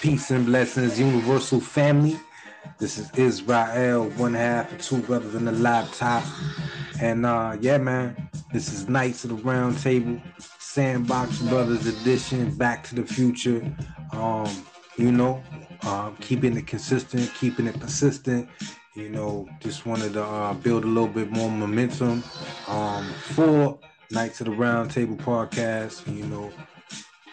Peace and blessings, universal family. This is Israel, one half of two brothers in the laptop. And yeah, man, this is Knights of the Roundtable, Sandbox Brothers edition, Back to the Future. Keeping it consistent, keeping it persistent. You know, just wanted to build a little bit more momentum for Knights of the Roundtable podcast. You know,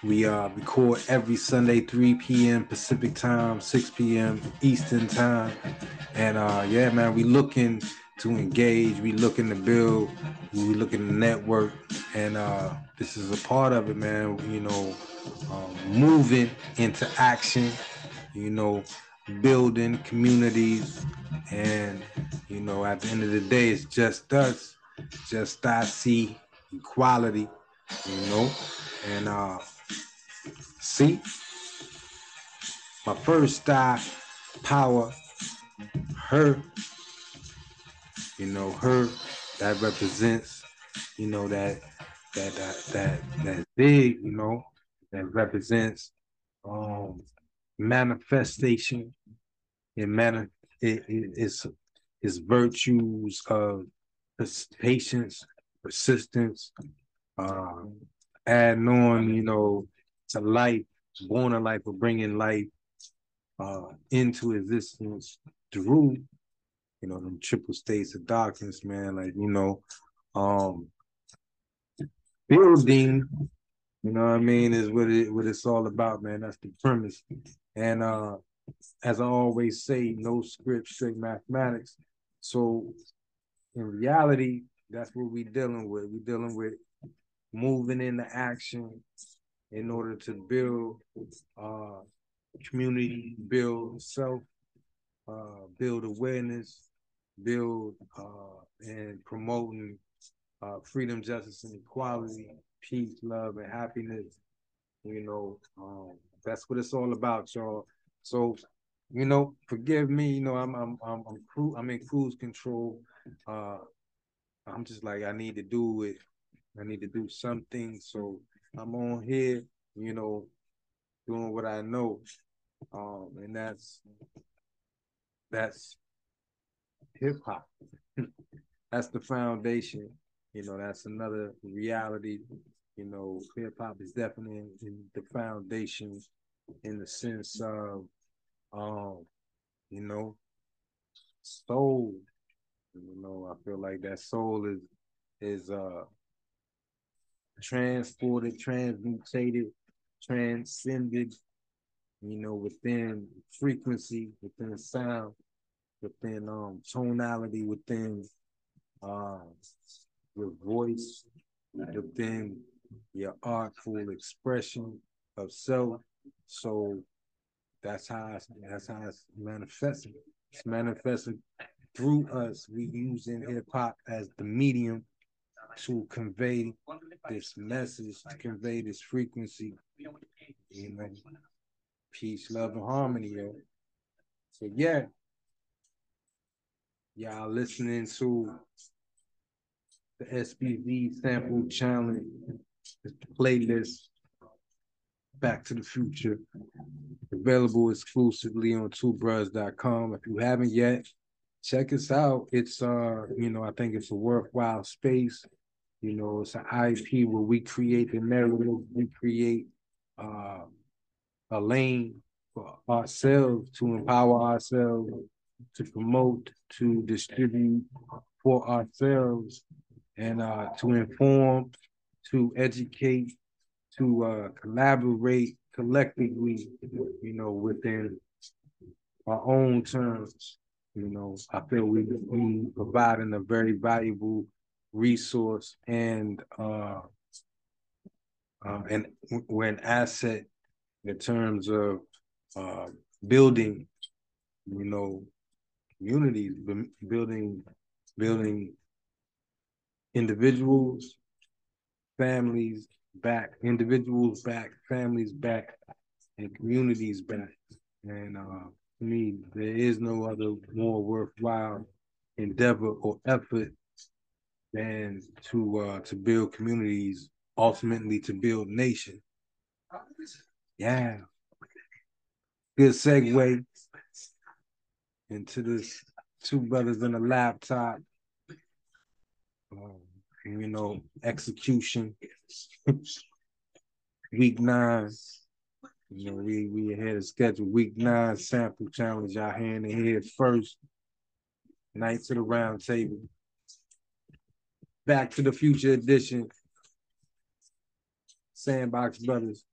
we record every Sunday, 3 p.m. Pacific time, 6 p.m. Eastern time. And yeah, man, we looking to engage. We looking to build. We looking to network. And this is a part of it, man. You know, moving into action, you know, building communities. And, you know, at the end of the day, it's just us. Just I see equality, you know. And see, my first star power, her, you know, her, that represents, you know, that big, you know, that represents manifestation. It's virtues of patience, persistence, adding on, you know, to life, born in life, or bringing life into existence through, you know, them triple states of darkness, man. Like, you know, building, you know what I mean, is what it's all about, man. That's the premise. And as I always say, no script, straight mathematics. So in reality, that's what we're dealing with. We're dealing with moving into action in order to build community, build self, build awareness, build and promoting freedom, justice, and equality, peace, love, and happiness. You know, that's what it's all about, y'all. So, you know, forgive me. You know, I'm in cruise control. I'm just like, I need to do it. I need to do something, so I'm on here, you know, doing what I know, and that's hip hop. That's the foundation, you know. That's another reality, you know. Hip hop is definitely in the foundation, in the sense of, you know, soul. You know, I feel like that soul is transported, transmutated, transcended, you know, within frequency, within sound, within tonality, within your voice, within your artful expression of self. So that's how it's manifested. It's manifested through us. We using hip hop as the medium to convey this message, to convey this frequency, you know, peace, love, and harmony, yo. So yeah, y'all listening to the SPV Sample Challenge, the playlist Back to the Future, available exclusively on TwoBros.com. If you haven't yet, check us out. It's, you know, I think it's a worthwhile space. You know, it's an IP where we create the narrative, we create a lane for ourselves, to empower ourselves, to promote, to distribute for ourselves, and to inform, to educate, to collaborate collectively, you know, within our own terms. You know, I feel we providing a very valuable resource and we're an asset in terms of building, you know, communities, building individuals, families back, families back, and communities back. And to me, there is no other more worthwhile endeavor or effort than to build communities, ultimately to build nation. Yeah. Good segue into this Two Brothers and a Laptop. You know, execution. Week 9. You know, we ahead of schedule. Week 9 sample challenge. Y'all hand in head first. Knights of the Roundtable. Back to the Future edition. Sandbox Brothers.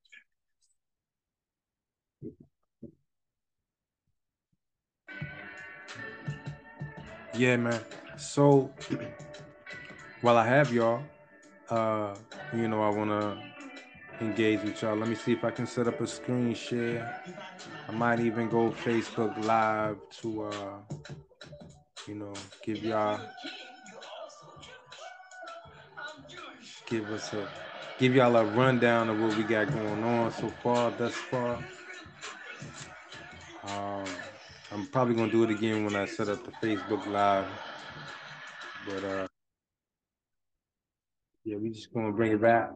Yeah, man. So while I have y'all, you know, I want to engage with y'all. Let me see if I can set up a screen share. I might even go Facebook Live to, you know, give y'all a rundown of what we got going on so far, thus far. I'm probably gonna do it again when I set up the Facebook Live, but yeah, we just gonna bring it back.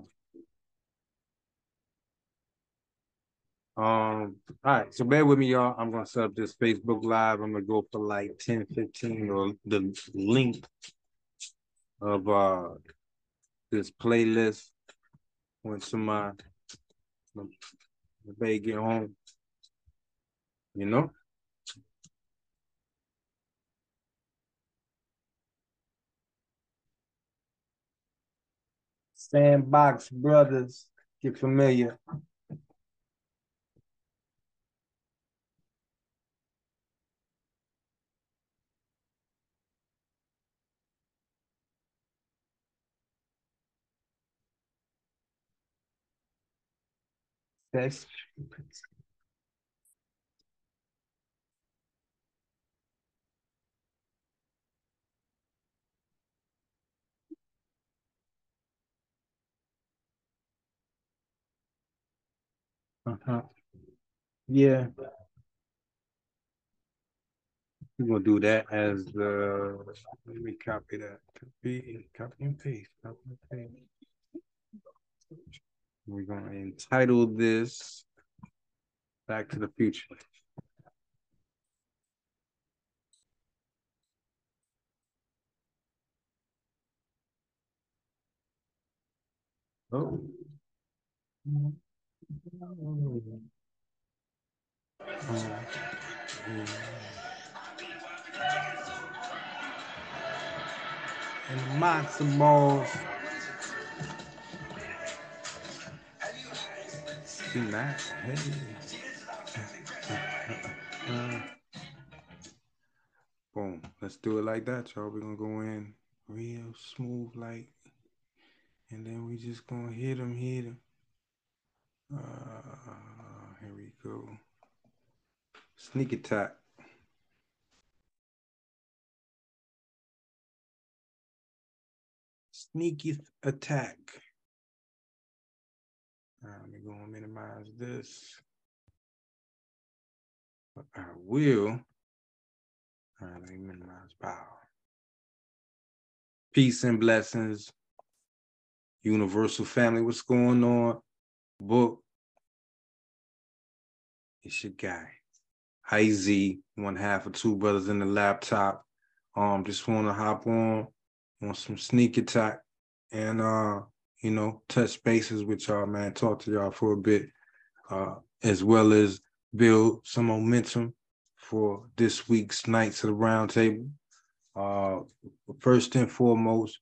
All right, so bear with me, y'all. I'm gonna set up this Facebook Live. I'm gonna go for like 10, 15, or the link of this playlist once my baby get home, you know. Sandbox Brothers, get familiar. Thanks. Yeah. We're gonna do that as the let me copy that. Copy and paste. We're gonna entitle this Back to the Future. Oh. And lots of balls. Nice. Hey. Boom. Let's do it like that, y'all. We're gonna go in real smooth, like, and then we just gonna hit him. Here we go. Sneak attack. Sneaky attack. Let me go and minimize this. But I will. All right, let me minimize power. Peace and blessings. Universal family, what's going on? Book. It's your guy, IZ, one half of Two Brothers in the Laptop. Just want to hop on some sneak attack, and you know, touch bases with y'all, man. Talk to y'all for a bit, as well as build some momentum for this week's Knights of the Roundtable. First and foremost,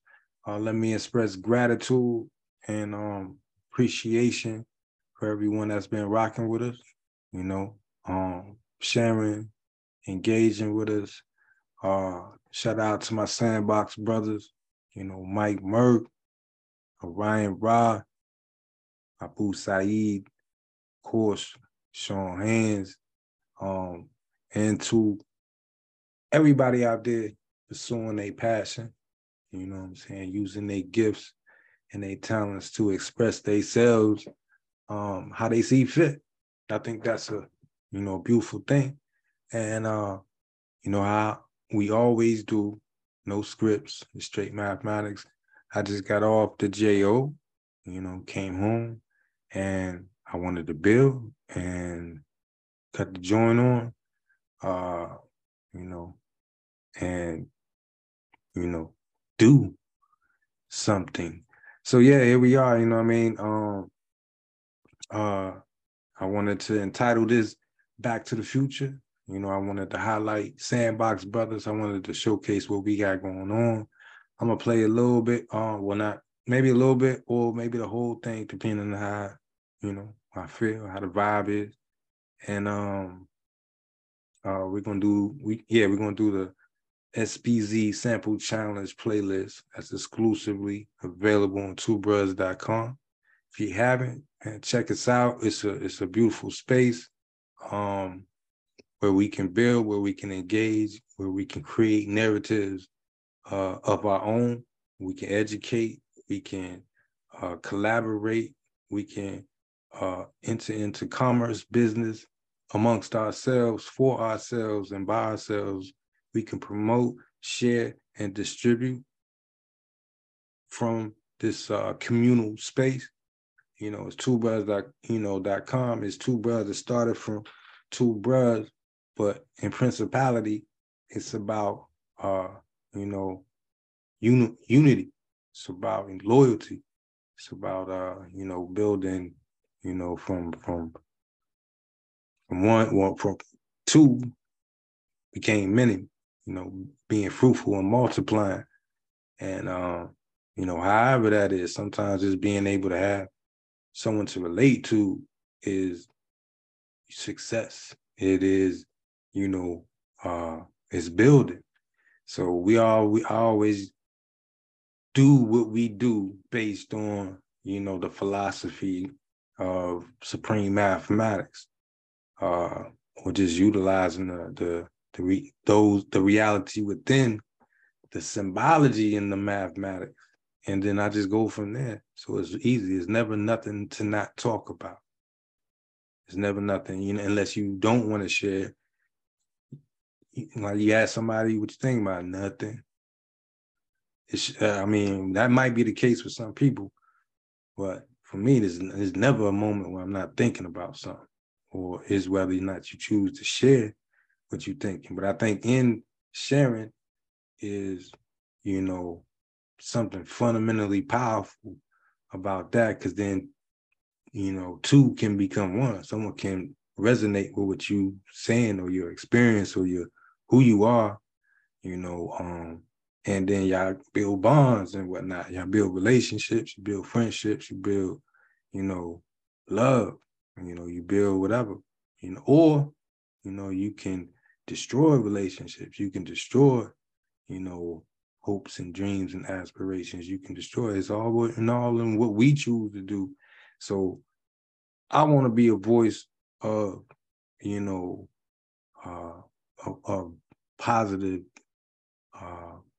let me express gratitude and appreciation for everyone that's been rocking with us, you know, sharing, engaging with us. Shout out to my Sandbox Brothers, you know, Mike Merck, Orion Ra, Abu Saeed, of course, Sean Haynes, and to everybody out there pursuing their passion, you know what I'm saying, using their gifts and their talents to express themselves how they see fit. I think that's a, you know, beautiful thing. And, you know, how we always do, no scripts, straight mathematics. I just got off the J.O., you know, came home, and I wanted to build and cut the joint on, and, do something. So yeah, here we are, you know what I mean? I wanted to entitle this Back to the Future. You know, I wanted to highlight Sandbox Brothers. I wanted to showcase what we got going on. I'm going to play a little bit, well, not maybe a little bit, or maybe the whole thing, depending on how, I feel, how the vibe is. And we're going to do the SPV Sample Challenge playlist that's exclusively available on TwoBrothers.com. If you haven't, check us out. It's a beautiful space where we can build, where we can engage, where we can create narratives of our own. We can educate, we can collaborate, we can enter into commerce, business amongst ourselves, for ourselves, and by ourselves. We can promote, share, and distribute from this communal space. You know, it's TwoBrothers.com. It's Two Brothers. It started from Two Brothers, but in principality, it's about unity. It's about loyalty. It's about building, from two became many. Being fruitful and multiplying, and however that is. Sometimes it's being able to have someone to relate to is success. It is, it's building. So I always do what we do based on, the philosophy of supreme mathematics, or just utilizing the reality within the symbology in the mathematics. And then I just go from there. So it's easy. It's never nothing to not talk about. It's never nothing, unless you don't want to share. Like, you ask somebody what you think about, nothing. That might be the case with some people. But for me, there's never a moment where I'm not thinking about something, or is whether or not you choose to share what you're thinking. But I think in sharing is, something fundamentally powerful about that, because then, two can become one. Someone can resonate with what you're saying, or your experience, or your who you are, and then y'all build bonds and whatnot. Y'all build relationships, you build friendships, you build, love, you build whatever, or, you can destroy relationships. You can destroy, hopes and dreams and aspirations. You can destroy. It's all in what we choose to do. So I want to be a voice of, of positive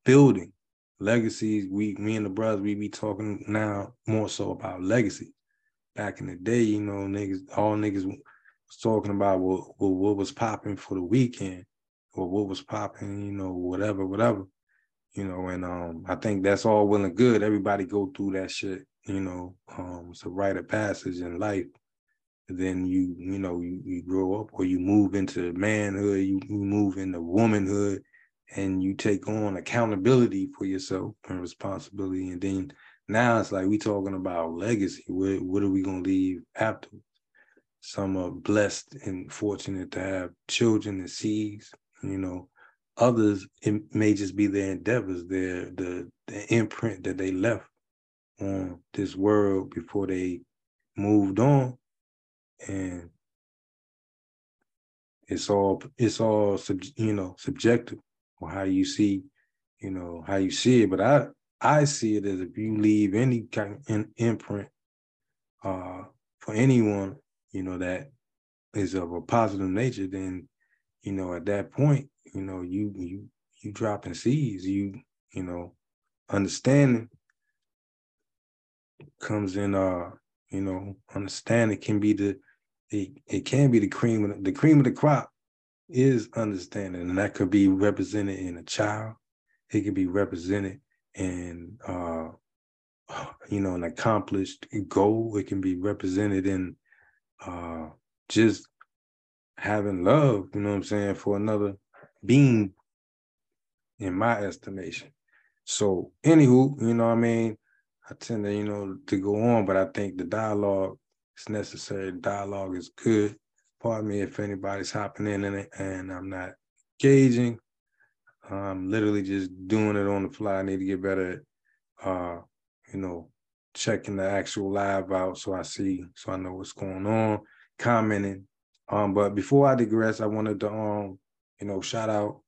building legacies. Me and the brothers, we be talking now more so about legacy. Back in the day, all niggas was talking about what was popping for the weekend, or what was popping, whatever. I think that's all well and good. Everybody go through that shit, it's a rite of passage in life. Then you grow up, or you move into manhood, you move into womanhood, and you take on accountability for yourself and responsibility. And then now it's like we talking about legacy. What are we going to leave afterwards? Some are blessed and fortunate to have children and seeds, Others, it may just be their endeavors, the imprint that they left on this world before they moved on. And it's all subjective, or how you see, how you see it. But I see it as, if you leave any kind of imprint for anyone, that is of a positive nature, then, at that point, you dropping seeds, understanding comes in, understanding can be the cream of the crop is understanding. And that could be represented in a child. It could be represented in, an accomplished goal. It can be represented in just having love, you know what I'm saying, for another being, in my estimation. So anywho, you know what I mean, I tend to, you know, to go on, but I think the dialogue is necessary. The dialogue is good. Pardon me if anybody's hopping in it and I'm not gauging. I'm literally just doing it on the fly. I need to get better at, you know, checking the actual live out so I see, so I know what's going on, commenting. But before I digress, I wanted to, you know, shout out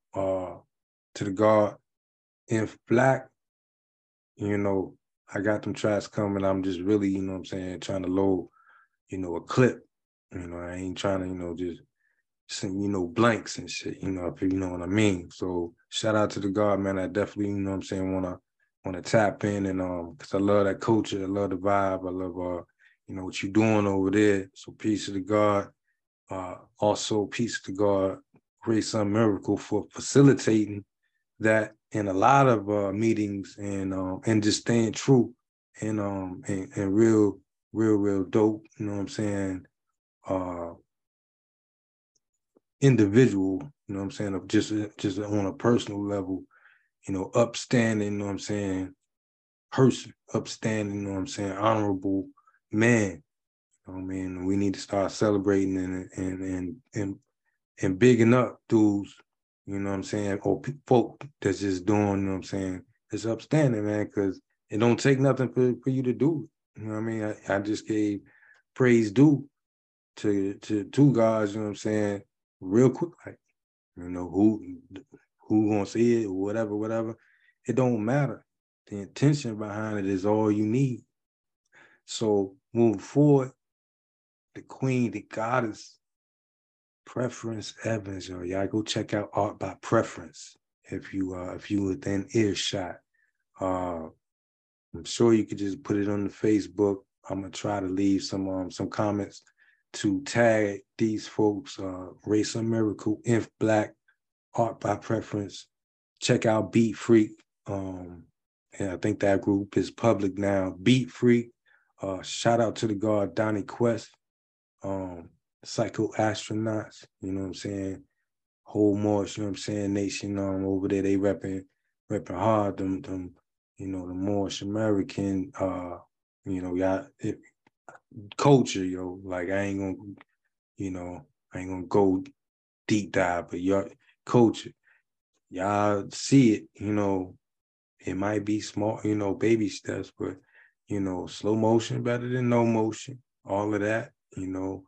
to the guard, Inf Black. You know, I got them tracks coming. I'm just really, you know what I'm saying, trying to load, you know, a clip. You know, I ain't trying to, you know, just send, you know, blanks and shit, you know, if you know what I mean. So shout out to the guard, man. I definitely, you know what I'm saying, wanna tap in and because I love that culture, I love the vibe, I love you know what you're doing over there. So peace to the guard. Also peace to God, Race America, for facilitating that in a lot of meetings and just staying true and real dope, you know what I'm saying, individual, you know what I'm saying, of just on a personal level, you know, upstanding, you know what I'm saying, person, upstanding, you know what I'm saying, honorable man. You know what I mean, we need to start celebrating and bigging up dudes, you know what I'm saying, or folk that's just doing, you know what I'm saying, it's upstanding, man, because it don't take nothing for you to do it. You know what I mean? I just gave praise due to two guys, you know what I'm saying, real quick, like, you know, who gonna see it or whatever. It don't matter. The intention behind it is all you need. So moving forward, the queen, the goddess, Preference Evans, y'all go check out Art by Preference if you within earshot. I'm sure you could just put it on the Facebook. I'm gonna try to leave some comments to tag these folks, Race America, Inf Black, Art by Preference. Check out Beat Freak. And I think that group is public now. Beat Freak. Shout out to the guard Donnie Quest, Psycho Astronauts, you know what I'm saying? Whole March, you know what I'm saying? Nation over there, they repping hard. Them, you know, the Marsh American, you know, y'all culture, yo. Like I ain't gonna go deep dive, but y'all culture, y'all see it. You know, it might be small, you know, baby steps, but you know, slow motion better than no motion, all of that, you know.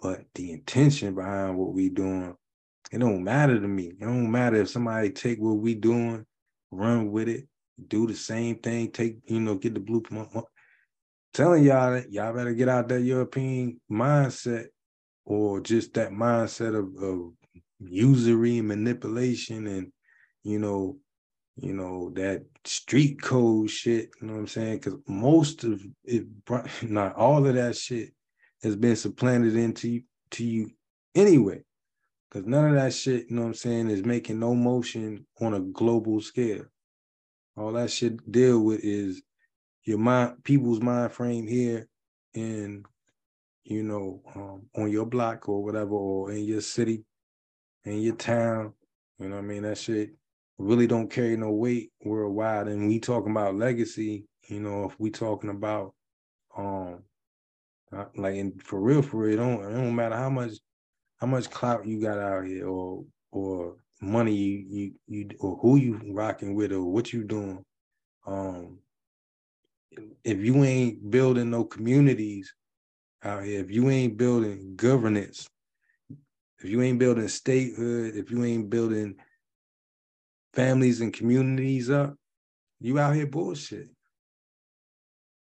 But the intention behind what we doing, it don't matter to me. It don't matter if somebody take what we doing, run with it, do the same thing, take, you know, get the blueprint. I'm telling y'all that y'all better get out that European mindset, or just that mindset of usury and manipulation and, you know, that street code shit, you know what I'm saying? Because most of it, not all of that shit has been supplanted into you anyway. Because none of that shit, you know what I'm saying, is making no motion on a global scale. All that shit deal with is your mind, people's mind frame here in, you know, on your block or whatever, or in your city, in your town, you know what I mean? That shit really don't carry no weight worldwide. And we talking about legacy, you know, if we talking about like, and for real, it don't matter how much clout you got out here, or money you or who you rocking with, or what you doing. If you ain't building no communities out here, if you ain't building governance, if you ain't building statehood, if you ain't building families and communities up, you out here bullshit.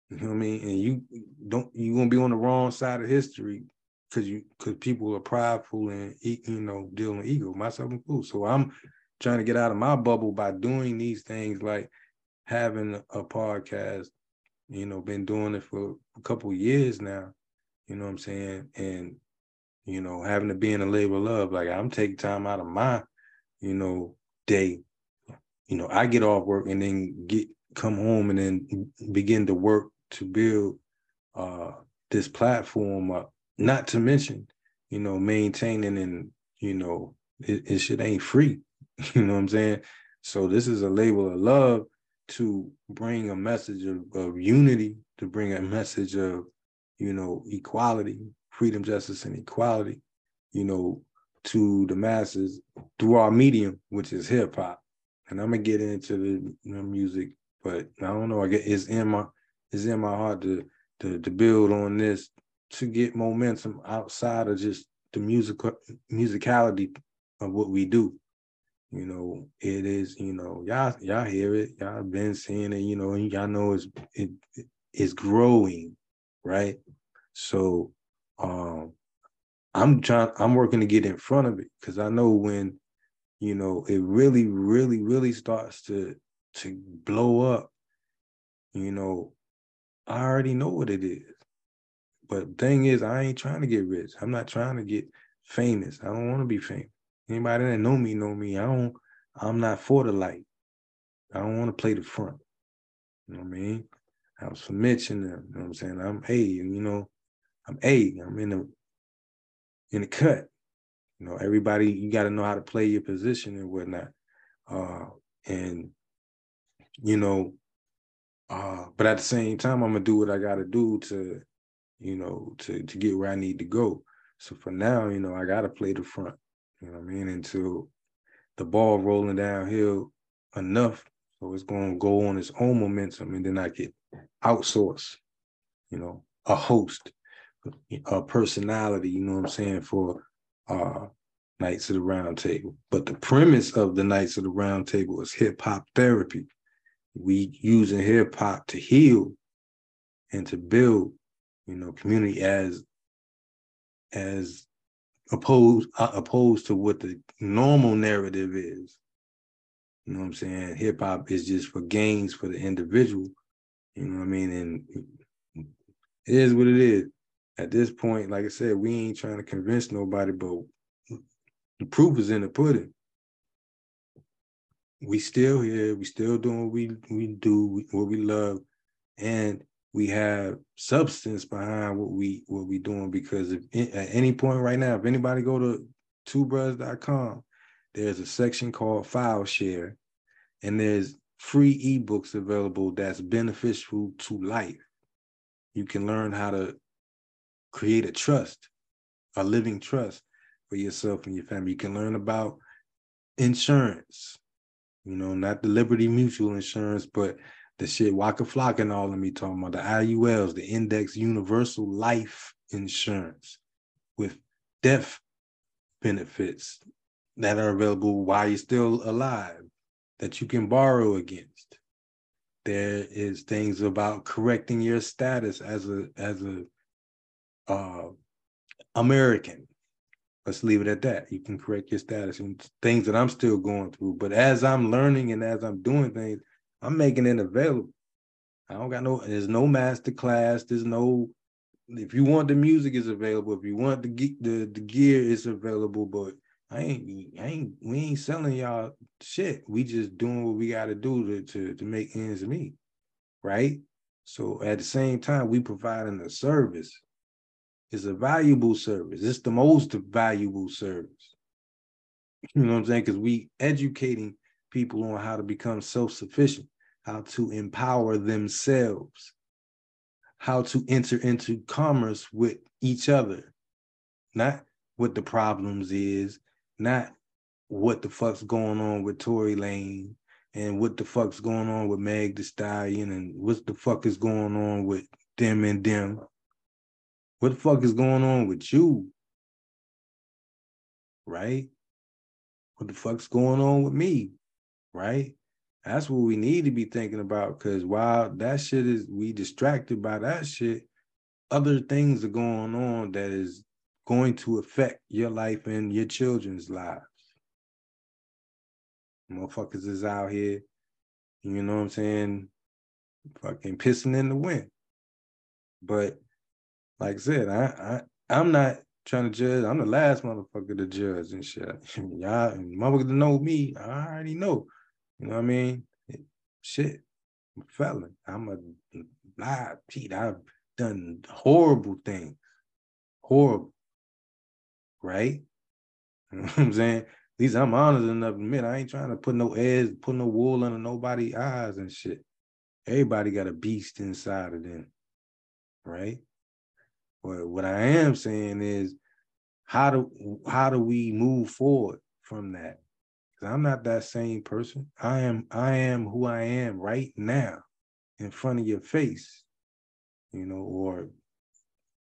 You know what I mean? And you gonna be on the wrong side of history because people are prideful and, you know, dealing with ego, myself included. So I'm trying to get out of my bubble by doing these things, like having a podcast. You know, been doing it for a couple of years now. You know what I'm saying? And, you know, having to be in a labor of love, like I'm taking time out of my, you know, day. You know, I get off work and then come home and then begin to work to build this platform up. Not to mention you know, maintaining and, you know, it shit ain't free. You know what I'm saying? So this is a label of love to bring a message of unity, to bring a message of, you know, equality, freedom, justice, and equality, you know, to the masses through our medium, which is hip hop. And I'm gonna get into the music, but I don't know. I get it's in my heart to build on this, to get momentum outside of just the musicality of what we do. You know, it is, you know, y'all hear it, y'all been seeing it, you know, and y'all know it's growing, right? So I'm working to get in front of it, because I know when, you know, it really, really, really starts to blow up, you know, I already know what it is. But the thing is, I ain't trying to get rich. I'm not trying to get famous. I don't want to be famous. Anybody that know me. I'm not for the light. I don't want to play the front. You know what I mean? I was for Mitch and them. You know what I'm saying? I'm in the cut. You know, everybody, you got to know how to play your position and whatnot. And, you know, but at the same time, I'm going to do what I got to do to, you know, to get where I need to go. So for now, you know, I got to play the front. You know what I mean? Until the ball rolling downhill enough, so it's going to go on its own momentum, and then I get outsourced, you know, a host, a personality, you know what I'm saying, for Knights of the Roundtable. But the premise of the Knights of the Roundtable is hip-hop therapy. We using hip-hop to heal and to build, you know, community as opposed to what the normal narrative is. You know what I'm saying? Hip hop is just for gains for the individual. You know what I mean? And it is what it is. At this point, like I said, we ain't trying to convince nobody, but the proof is in the pudding. We still here. We still doing what we do, what we love, and we have substance behind what we doing, because if, at any point right now, if anybody go to TwoBrothers.com, there's a section called File Share, and there's free ebooks available that's beneficial to life. You can learn how to create a trust, a living trust for yourself and your family. You can learn about insurance, you know, not the Liberty Mutual insurance, but the shit Waka Flocka and all of me talking about, the IULs, the Index Universal Life Insurance with death benefits that are available while you're still alive that you can borrow against. There is things about correcting your status as a American. Let's leave it at that. You can correct your status and things that I'm still going through. But as I'm learning and as I'm doing things, I'm making it available. I don't got no, there's no master class. There's no, if you want the music, it's available. If you want the gear, it's available. But we ain't selling y'all shit. We just doing what we got to do to make ends meet, right? So at the same time, we providing a service. It's a valuable service. It's the most valuable service. You know what I'm saying? Because we educating people on how to become self-sufficient, how to empower themselves, how to enter into commerce with each other, not what the problems is, not what the fuck's going on with Tory Lanez and what the fuck's going on with Meg Thee Stallion and what the fuck is going on with them and them. What the fuck is going on with you? Right? What the fuck's going on with me? Right? That's what we need to be thinking about, because while that shit is, we distracted by that shit, other things are going on that is going to affect your life and your children's lives. Motherfuckers is out here, you know what I'm saying, fucking pissing in the wind. But like I said, I'm not trying to judge. I'm the last motherfucker to judge and shit. Y'all motherfuckers know me. I already know. You know what I mean? Shit, I'm a felon. I'm a liar, Pete. I've done horrible things. Horrible. right? You know what I'm saying? At least I'm honest enough to admit I ain't trying to put no ads, put no wool under nobody's eyes and shit. Everybody got a beast inside of them, right? But what I am saying is, how do we move forward from that? Because I'm not that same person. I am who I am right now, in front of your face, you know, or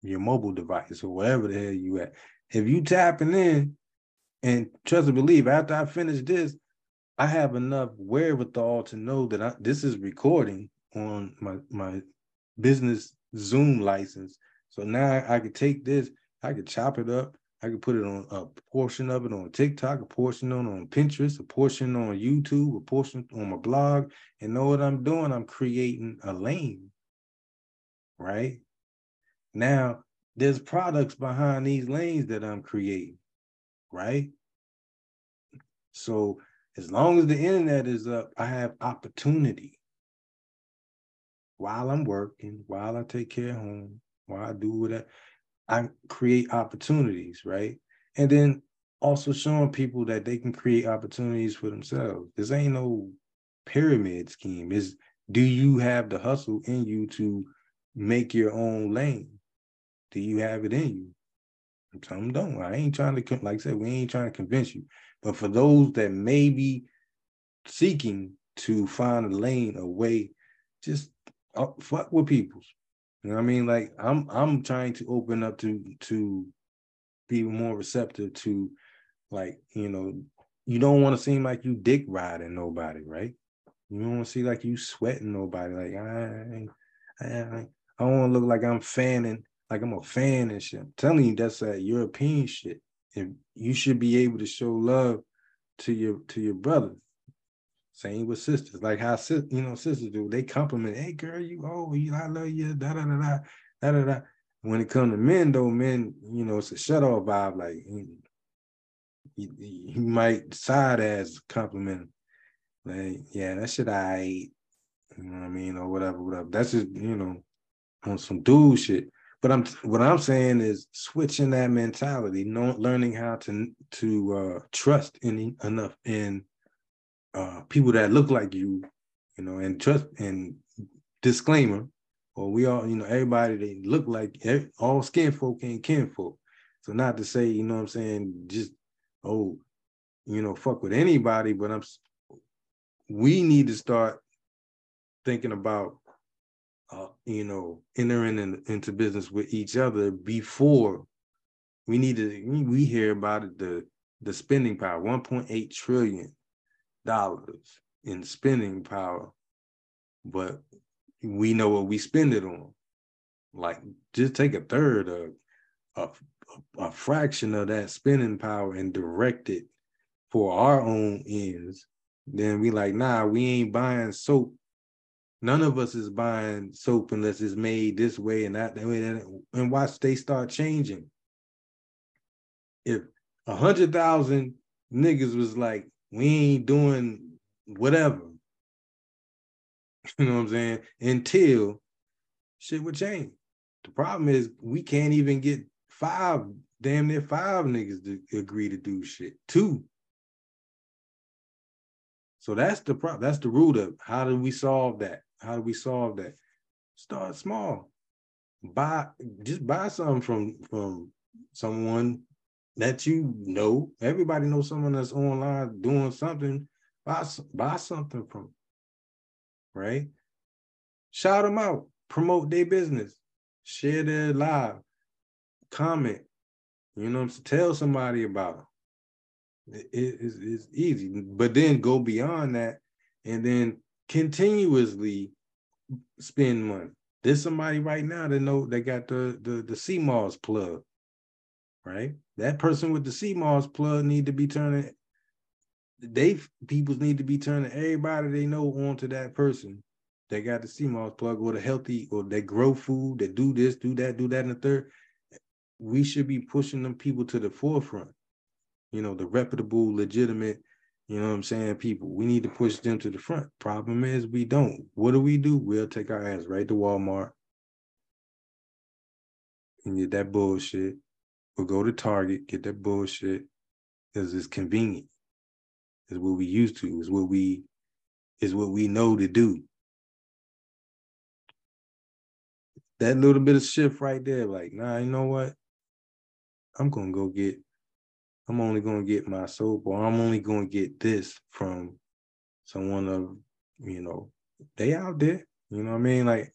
your mobile device or wherever the hell you at. If you tapping in, and trust and believe, after I finish this, I have enough wherewithal to know that this is recording on my business Zoom license. So now I could take this, I could chop it up, I could put it on a portion of it on TikTok, a portion on Pinterest, a portion on YouTube, a portion on my blog, and know what I'm doing. I'm creating a lane, right? Now, there's products behind these lanes that I'm creating, right? So as long as the internet is up, I have opportunity while I'm working, while I take care of home, while I do whatever. I create opportunities, right? And then also showing people that they can create opportunities for themselves. This ain't no pyramid scheme. It's, do you have the hustle in you to make your own lane? Do you have it in you? Some don't. I ain't trying to, like I said, we ain't trying to convince you. But for those that may be seeking to find a lane, a way, just fuck with people's. You know what I mean? Like I'm trying to open up to be more receptive to, like, you know, you don't want to seem like you dick riding nobody, right? You don't want to seem like you sweating nobody. Like I don't want to look like I'm fanning, like I'm a fan and shit. I'm telling you, that's that European shit. And you should be able to show love to your brother. Same with sisters, like how sisters do. They compliment, hey girl, I love you, da da da da da da da. When it comes to men, though, it's a shut off vibe. Like you might side as compliment him. Like, yeah, that shit I ate, you know what I mean, or whatever. That's just on some dude shit. But what I'm saying is switching that mentality, learning how to trust enough in people that look like you, you know, and trust. And disclaimer, or we all, everybody they look like, all skin folk ain't kin folk. So not to say, you know what I'm saying, just, fuck with anybody, but we need to start thinking about, entering into business with each other before we hear about it, the spending power, $1.8 trillion in spending power, but we know what we spend it on. Like, just take a third of a fraction of that spending power and direct it for our own ends. Then we like, nah, we ain't buying soap. None of us is buying soap unless it's made this way and that way. And watch, they start changing. If 100,000 niggas was like, we ain't doing whatever, you know what I'm saying, until shit would change. The problem is we can't even get damn near five niggas to agree to do shit. 2. So that's the problem. That's the root of it. How do we solve that? Start small. Just buy something from someone that you know. Everybody knows someone that's online doing something. Buy something from, right? Shout them out. Promote their business. Share their live. Comment. You know what I'm saying? Tell somebody about them. It's easy. But then go beyond that and then continuously spend money. There's somebody right now that know they got the CMOS plug, right? That person with the CMOS plug need to be turning everybody they know onto that person. They got the CMOS plug, or the healthy, or they grow food, they do this, do that, and the third. We should be pushing them people to the forefront. The reputable, legitimate, people. We need to push them to the front. Problem is we don't. What do? We'll take our ass right to Walmart and get that bullshit. or go to Target, get that bullshit, because it's convenient. It's what we used to. It's what we know to do. That little bit of shift right there, like, nah, you know what? I'm only going to get my soap, or I'm only going to get this from someone of, you know, they out there. You know what I mean? Like,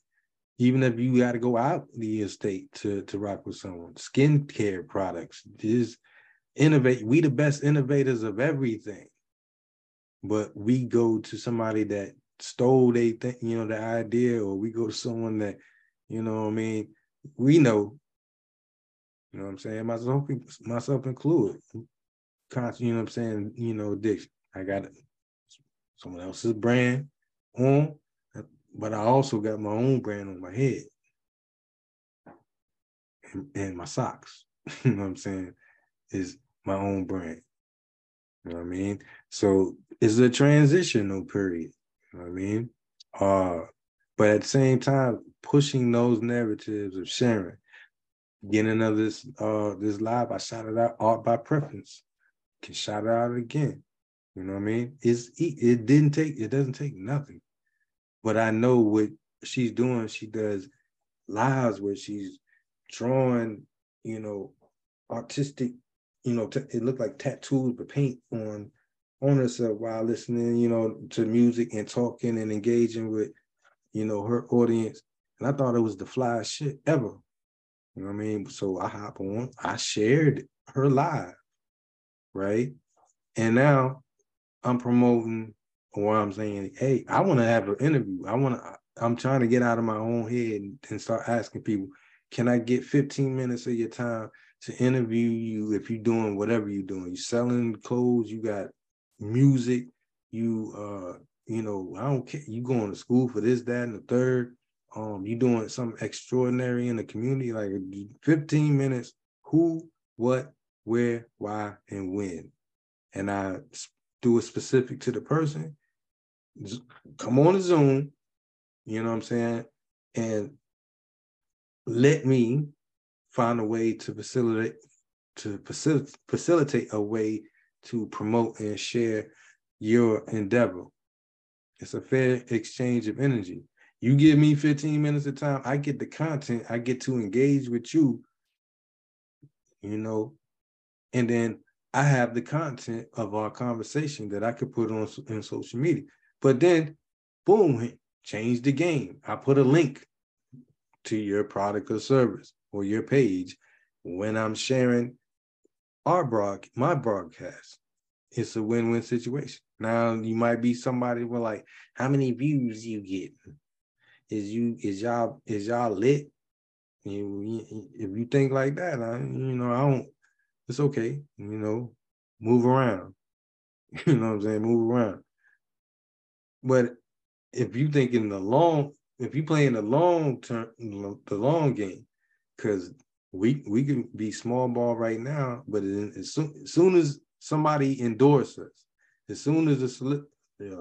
even if you got to go out the estate to rock with someone, skincare products, just innovate. We the best innovators of everything. But we go to somebody that stole they thing, you know, the idea, or we go to someone that, you know what I mean, we know. You know what I'm saying? Myself included. Constantly, you know what I'm saying? You know, addiction. I got someone else's brand on, but I also got my own brand on my head and my socks. You know what I'm saying? Is my own brand. You know what I mean? So it's a transitional period. You know what I mean? But at the same time, pushing those narratives of sharing. Beginning of this live, I shouted out Art by Preference. Can shout it out again. You know what I mean? It doesn't take nothing. But I know what she's doing. She does lives where she's drawing, you know, artistic, you know, it looked like tattoos, but paint on herself while listening, you know, to music and talking and engaging with, you know, her audience. And I thought it was the flyest shit ever. You know what I mean? So I hop on, I shared her live, right? And now I'm promoting, or I'm saying, hey, I want to have an interview. I'm trying to get out of my own head and start asking people, can I get 15 minutes of your time to interview you if you're doing whatever you're doing? You're selling clothes, you got music, you know, I don't care. You going to school for this, that, and the third. You doing something extraordinary in the community, like 15 minutes, who, what, where, why, and when. And I do it specific to the person. Come on to Zoom, you know what I'm saying? And let me find a way to facilitate a way to promote and share your endeavor. It's a fair exchange of energy. You give me 15 minutes of time, I get the content, I get to engage with you, you know, and then I have the content of our conversation that I could put on in social media. But then, boom, change the game. I put a link to your product or service or your page when I'm sharing my broadcast. It's a win-win situation. Now, you might be somebody with like, how many views you get? Is y'all lit? If you think like that, it's okay, you know, move around. You know what I'm saying? Move around. But if you think if you play in the long term, the long game, because we can be small ball right now, but as soon as somebody endorses us, as soon as a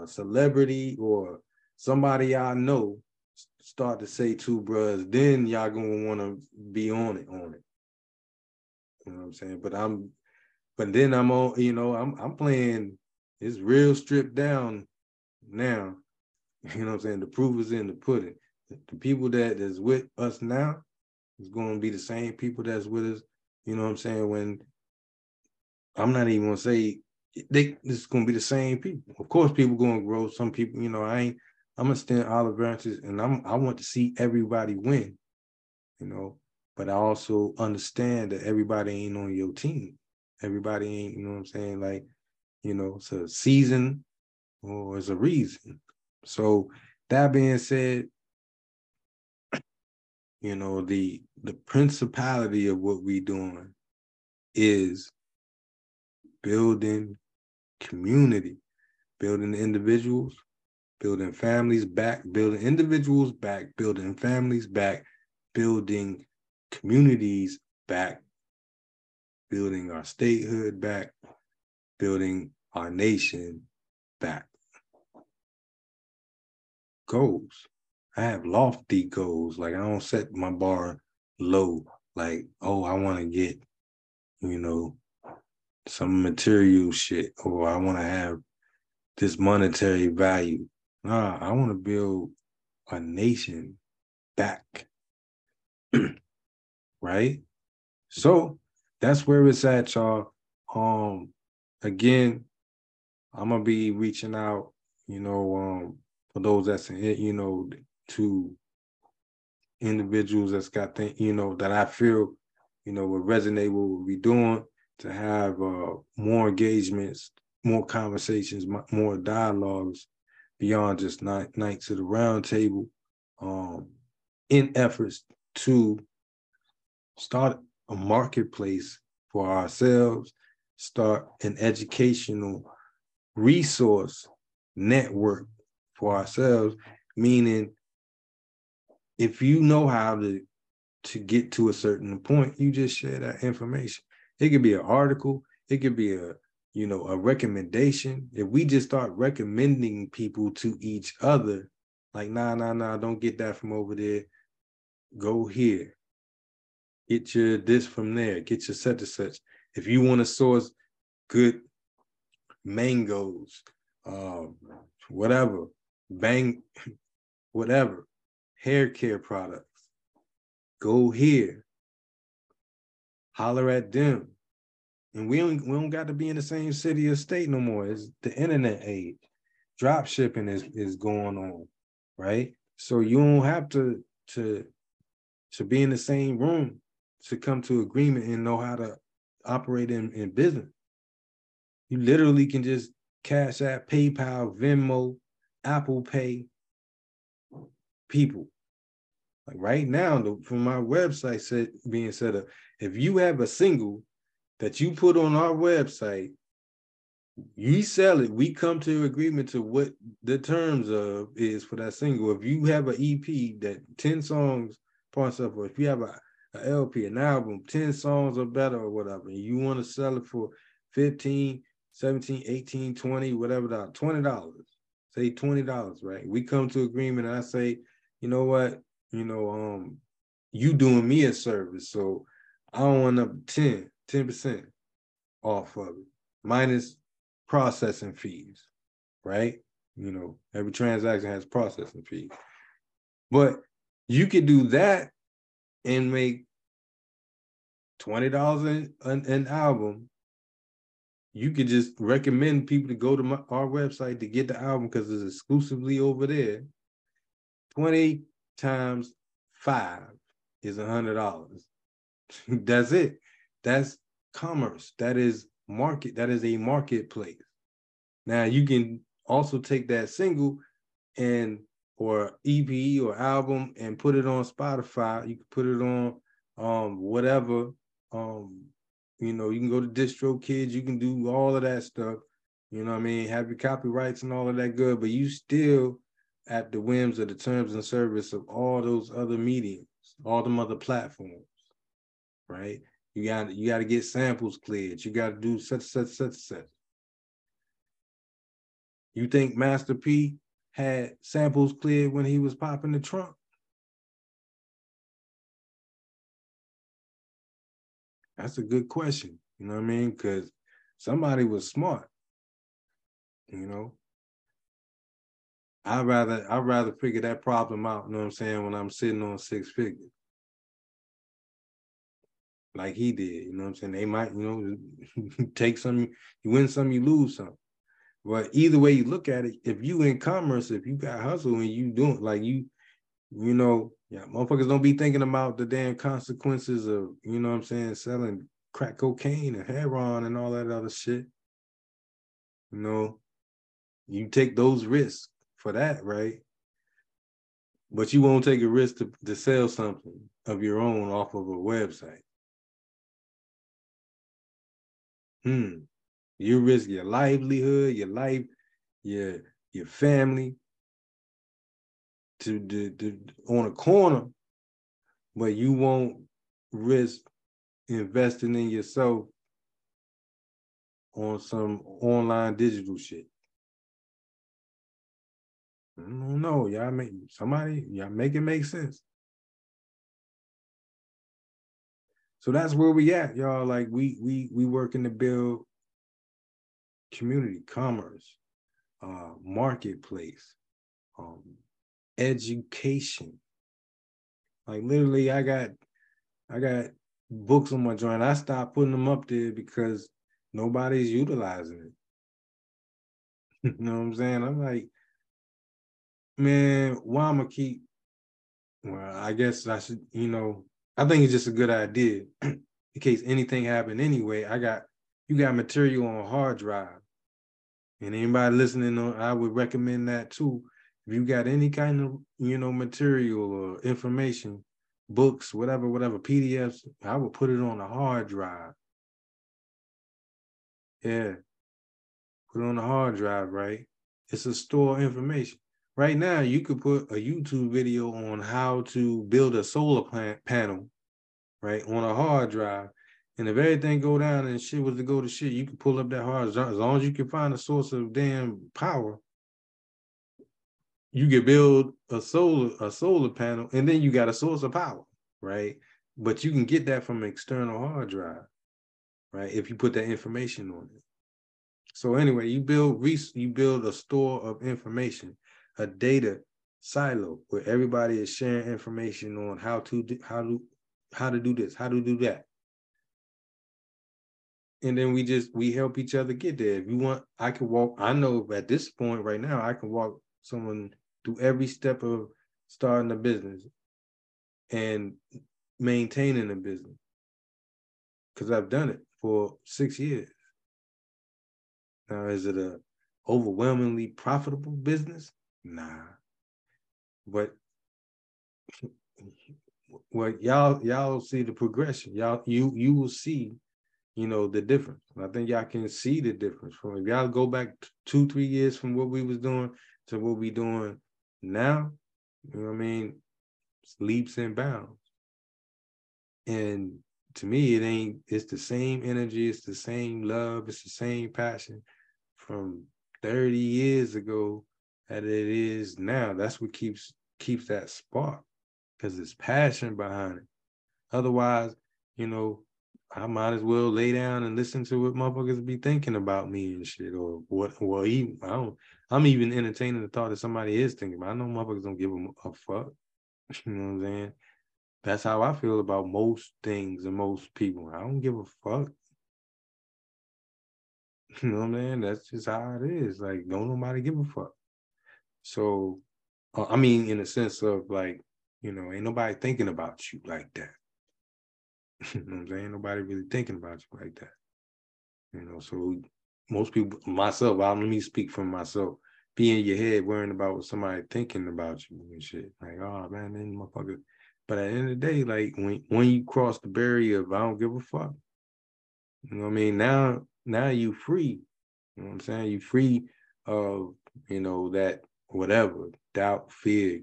celebrity or somebody I know start to say Two Bros, then y'all gonna want to be on it. You know what I'm saying? But then I'm on. You know, I'm playing. It's real stripped down now. You know what I'm saying? The proof is in the pudding. The people that is with us now is gonna be the same people that's with us. You know what I'm saying? When I'm not even gonna say this is gonna be the same people. Of course, people gonna grow. Some people, you know, I'm gonna stand all advances, and I want to see everybody win, you know. But I also understand that everybody ain't on your team. Everybody ain't, you know what I'm saying? Like, you know, it's a season or it's a reason. So that being said, you know, the principality of what we doing is building community, building individuals. Building families back, building individuals back, building families back, building communities back, building our statehood back, building our nation back. Goals. I have lofty goals. Like, I don't set my bar low. Like, oh, I want to get you know, some material shit, or I want to have this monetary value. Nah, I want to build a nation back, right? So that's where it's at, y'all. Again, I'm going to be reaching out, you know, for those that's in it, you know, to individuals that's got things, you know, that I feel, you know, would resonate with what we're doing, to have more engagements, more conversations, more dialogues beyond just Nights of the Roundtable, in efforts to start a marketplace for ourselves, start an educational resource network for ourselves, meaning if you know how to get to a certain point, you just share that information. It could be an article, it could be a, you know, a recommendation. If we just start recommending people to each other, like, nah, don't get that from over there, go here, get your this from there, get your such and such. If you want to source good mangoes, whatever, hair care products, go here, holler at them. And we don't got to be in the same city or state no more. It's the internet age. Drop shipping is going on, right? So you don't have to be in the same room to come to agreement and know how to operate in business. You literally can just Cash App, PayPal, Venmo, Apple Pay people. Like right now, from my website being set up, if you have a single that you put on our website, you sell it, we come to agreement to what the terms of is for that single. If you have an EP that 10 songs, parts of, or if you have a LP, an album, 10 songs or better or whatever, and you want to sell it for 15, 17, 18, 20, whatever, $20, say $20, right? We come to agreement and I say, you know what, you know, you doing me a service, so I don't want up 10% off of it, minus processing fees, right? You know, every transaction has processing fees. But you could do that and make $20 an album. You could just recommend people to go to our website to get the album because it's exclusively over there. 20 times 5 is $100. That's it. That's commerce. That is market. That is a marketplace. Now you can also take that single and or EP or album and put it on Spotify. You can put it on whatever. You know, you can go to Distro Kids. You can do all of that stuff. You know what I mean? Have your copyrights and all of that good, but you still at the whims of the terms and service of all those other mediums, all them other platforms, right? You got to get samples cleared. You got to do such. You think Master P had samples cleared when he was popping the trunk? That's a good question. You know what I mean? Because somebody was smart. You know, I'd rather figure that problem out. You know what I'm saying? When I'm sitting on six figures, like he did, you know what I'm saying? They might, you know, take some, you win some, you lose some. But either way you look at it, if you in commerce, if you got hustle and you doing, like you know, yeah, motherfuckers don't be thinking about the damn consequences of, you know what I'm saying, selling crack cocaine and heroin and all that other shit. You know, you take those risks for that, right? But you won't take a risk to sell something of your own off of a website. You risk your livelihood, your life, your family to on a corner, but you won't risk investing in yourself on some online digital shit. I don't know, y'all make it make sense. So that's where we at, y'all. Like we working to build community, commerce, marketplace, education. Like literally, I got books on my joint. I stopped putting them up there because nobody's utilizing it. You know what I'm saying? I'm like, man, why am I keep? Well, I guess I should, you know, I think it's just a good idea in case anything happened anyway. You got material on hard drive. And anybody listening, I would recommend that too. If you got any kind of, you know, material or information, books, whatever, PDFs, I would put it on a hard drive. Yeah. Put it on a hard drive, right? It's a store of information. Right now, you could put a YouTube video on how to build a solar panel, right, on a hard drive. And if everything go down and shit was to go to shit, you could pull up that hard drive. As long as you can find a source of damn power, you could build a solar panel, and then you got a source of power, right? But you can get that from an external hard drive, right? If you put that information on it. So anyway, you build a store of information, a data silo where everybody is sharing information on how to do this, how to do that. And then we help each other get there. If you want, I know at this point right now, I can walk someone through every step of starting a business and maintaining a business, because I've done it for 6 years. Now, is it a overwhelmingly profitable business? Nah. But well, y'all see the progression. You will see, you know, the difference. I think y'all can see the difference. From if y'all go back 2-3 years from what we was doing to what we doing now, you know what I mean? It's leaps and bounds. And to me, it's the same energy, it's the same love, it's the same passion from 30 years ago that it is now. That's what keeps that spark, because there's passion behind it. Otherwise, you know, I might as well lay down and listen to what motherfuckers be thinking about me and shit, or what. Well, even I'm even entertaining the thought that somebody is thinking about. I know motherfuckers don't give them a fuck. You know what I'm saying? That's how I feel about most things and most people. I don't give a fuck. You know what I'm saying? That's just how it is. Like, don't nobody give a fuck. So, I mean, in a sense of like, you know, ain't nobody thinking about you like that. You know what I'm saying? Ain't nobody really thinking about you like that. You know, so most people, myself, let me speak for myself, be in your head worrying about what somebody thinking about you and shit. Like, oh man, then motherfucker. But at the end of the day, like when you cross the barrier of I don't give a fuck, you know what I mean? Now you free. You know what I'm saying? You free of, you know, that whatever, doubt, fear,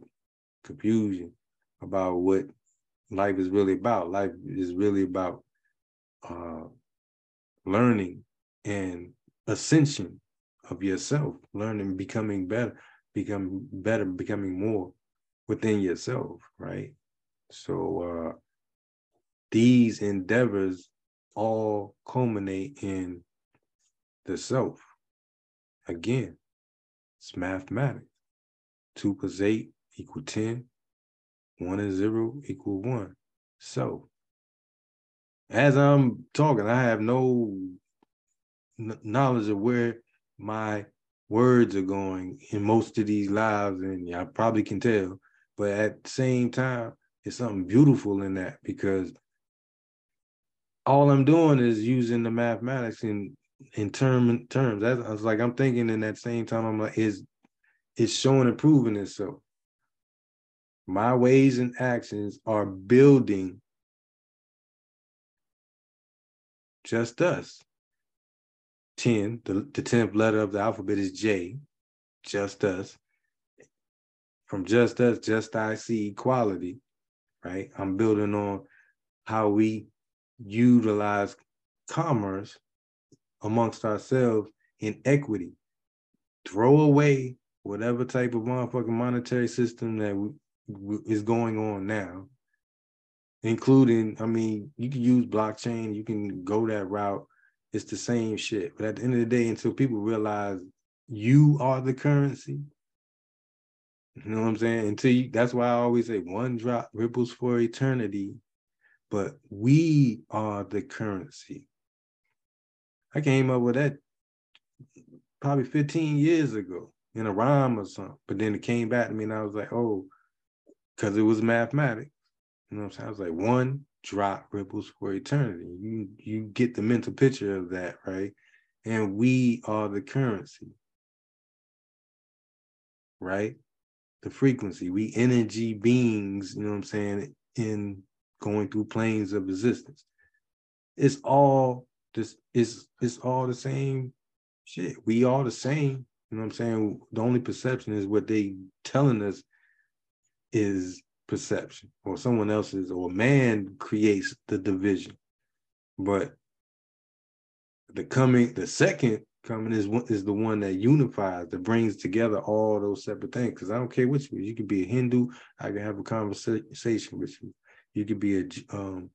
confusion about what life is really about. Life is really about learning and ascension of yourself, learning, becoming better, becoming more within yourself, right? So these endeavors all culminate in the self. Again, it's mathematics. 2 + 8 = 10. 1 and 0 = 1. So, as I'm talking, I have no knowledge of where my words are going in most of these lives, and y'all probably can tell. But at the same time, it's something beautiful in that, because all I'm doing is using the mathematics in terms. I was like, I'm thinking in that same time, I'm like, it's showing and proving itself. My ways and actions are building just us. 10, the 10th letter of the alphabet is J, just us. From just us, just I see equality, right? I'm building on how we utilize commerce amongst ourselves in equity. Throw away whatever type of motherfucking monetary system that is going on now including, I mean, you can use blockchain, you can go that route. It's the same shit. But at the end of the day, until people realize you are the currency, you know what I'm saying? Until you, that's why I always say one drop ripples for eternity, but we are the currency. I came up with that probably 15 years ago in a rhyme or something, but then it came back to me and I was like, oh, because it was mathematics. You know what I'm saying? I was like, one drop ripples for eternity. You get the mental picture of that, right? And we are the currency, right? The frequency. We energy beings, you know what I'm saying, in going through planes of existence. It's all this it's all the same shit. We all the same. You know what I'm saying? The only perception is what they telling us is perception, or someone else's, or man creates the division. But the second coming is the one that unifies, that brings together all those separate things. Because I don't care what you could be a Hindu, I can have a conversation with you. You could be dealing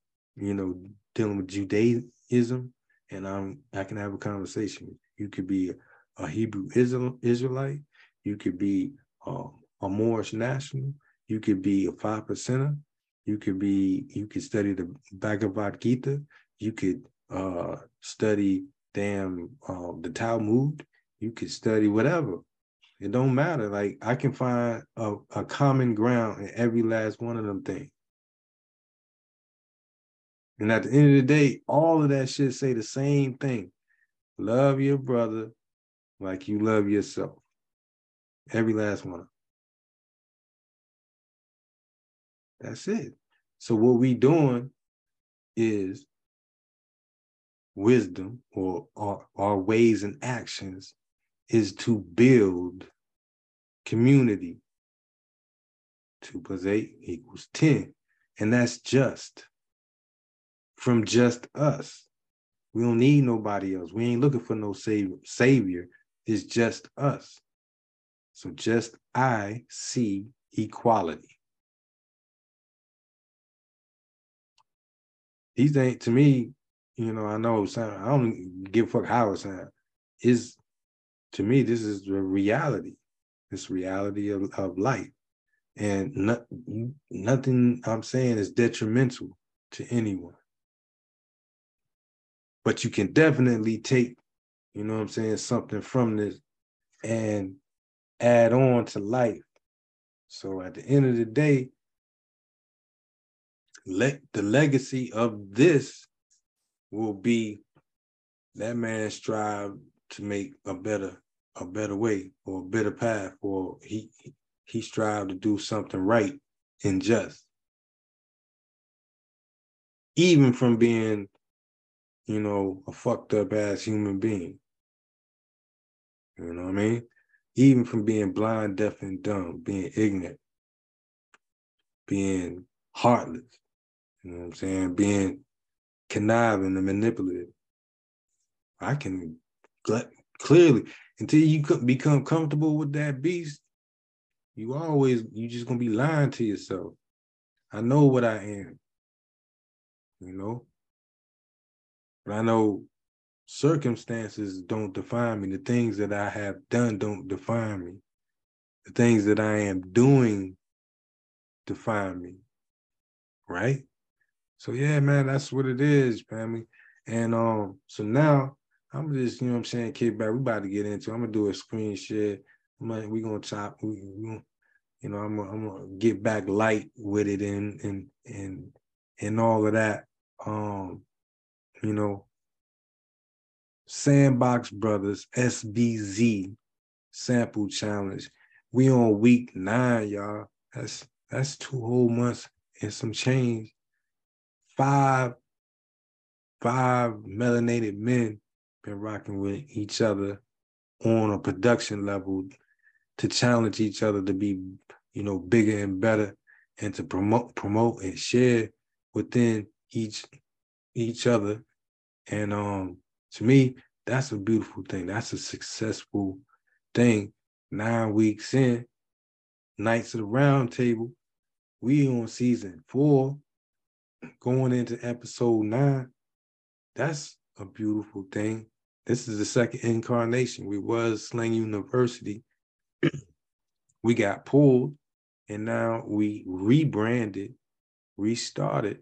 with Judaism, and I can have a conversation with you. You could be a Hebrew Israelite. You could be a Moorish national. You could be a 5%er. You could study the Bhagavad Gita. You could study the Talmud. You could study whatever. It don't matter. Like, I can find a common ground in every last one of them things. And at the end of the day, all of that shit say the same thing. Love your brother like you love yourself. Every last one of them. That's it. So what we doing is wisdom, or our ways and actions is to build community. 2 + 8 = 10. And that's just from just us. We don't need nobody else. We ain't looking for no savior. It's just us. So just I see equality. These ain't, to me, you know, I know sound, I don't give a fuck how it sounds. Is to me, this is the reality. This reality of life. And nothing I'm saying is detrimental to anyone. But you can definitely take, you know what I'm saying, something from this and add on to life. So at the end of the day, the legacy of this will be that man strived to make a better way, or a better path, or he strived to do something right and just. Even from being, you know, a fucked up ass human being. You know what I mean? Even from being blind, deaf, and dumb, being ignorant, being heartless. You know what I'm saying? Being conniving and manipulative. I can clearly, until you become comfortable with that beast, you just going to be lying to yourself. I know what I am, you know? But I know circumstances don't define me. The things that I have done don't define me. The things that I am doing define me, right? So yeah, man, that's what it is, family. And so now I'm just, you know what I'm saying, kick back. We about to get into it. I'm gonna do a screen share. We gonna chop. You know, I'm gonna get back light with it and all of that. You know, Sandbox Brothers SBZ Sample Challenge. We on week 9, y'all. That's 2 whole months and some change. 5 melanated men been rocking with each other on a production level to challenge each other to be, you know, bigger and better, and to promote and share within each other. And to me, that's a beautiful thing. That's a successful thing. 9 weeks in, Knights of the Roundtable. We on season 4. going into episode 9, that's a beautiful thing. This is the second incarnation. We was Slang University. We got pulled, and now we rebranded, restarted,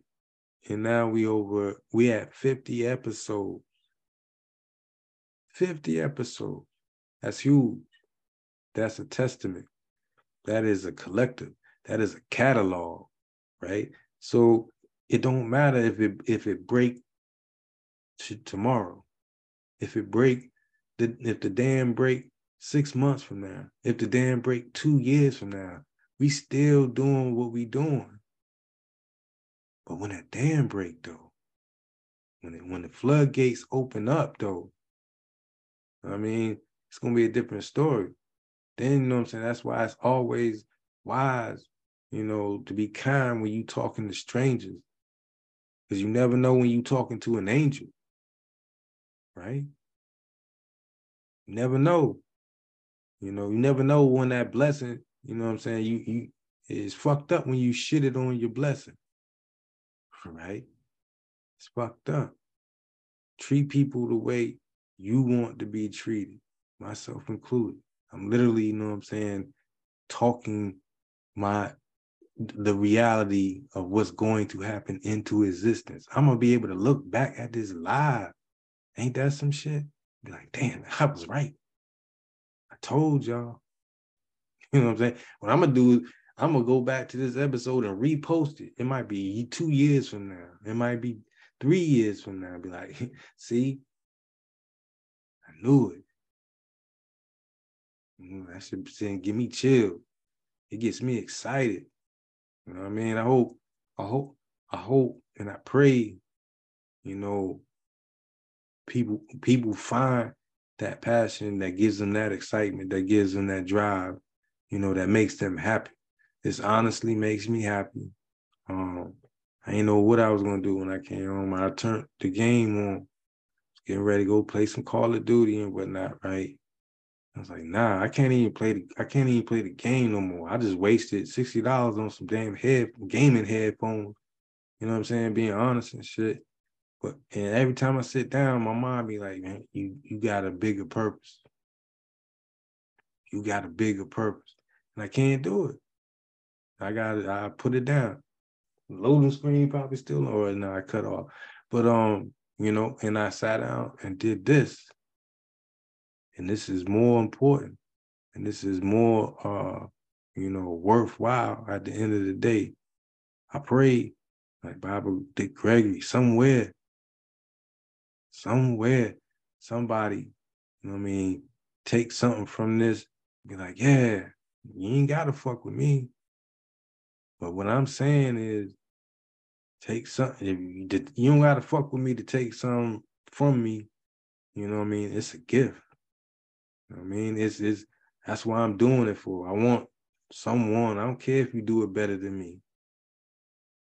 and now we had 50 episodes. 50 episodes. That's huge. That's a testament. That is a collective. That is a catalog, right? So it don't matter if it break tomorrow, if it break, if the dam break 6 months from now, if the dam break 2 years from now, we still doing what we doing. But when that dam break though, when the floodgates open up though, I mean, it's gonna be a different story. Then, you know what I'm saying? That's why it's always wise, you know, to be kind when you talking to strangers. Because you never know when you talking to an angel, right? You never know. You never know when that blessing, you know what I'm saying? You it's fucked up when you shit it on your blessing, right? It's fucked up. Treat people the way you want to be treated, myself included. I'm literally, you know what I'm saying, talking the reality of what's going to happen into existence. I'm going to be able to look back at this live. Ain't that some shit? Be like, damn, I was right. I told y'all. You know what I'm saying? What I'm going to do is I'm going to go back to this episode and repost it. It might be 2 years from now. It might be 3 years from now. Be like, see, I knew it. That shit saying give me chill. It gets me excited. You know what I mean? I hope and I pray, you know, people find that passion that gives them that excitement, that gives them that drive, you know, that makes them happy. This honestly makes me happy. I didn't know what I was gonna do when I came home. I turned the game on, getting ready to go play some Call of Duty and whatnot, right? I was like, nah, I can't even play the game no more. I just wasted $60 on some damn gaming headphones. You know what I'm saying? Being honest and shit. And every time I sit down, my mom be like, man, you got a bigger purpose. You got a bigger purpose. And I can't do it. I put it down. Loading screen probably still, or no, I cut off. But you know, and I sat down and did this. And this is more important. And this is more, you know, worthwhile at the end of the day. I pray, like Baba Dick Gregory, somewhere, somebody, you know what I mean, take something from this, be like, yeah, you ain't got to fuck with me. But what I'm saying is take something. You don't got to fuck with me to take something from me. You know what I mean? It's a gift. I mean, it's that's why I'm doing it for. I want someone. I don't care if you do it better than me.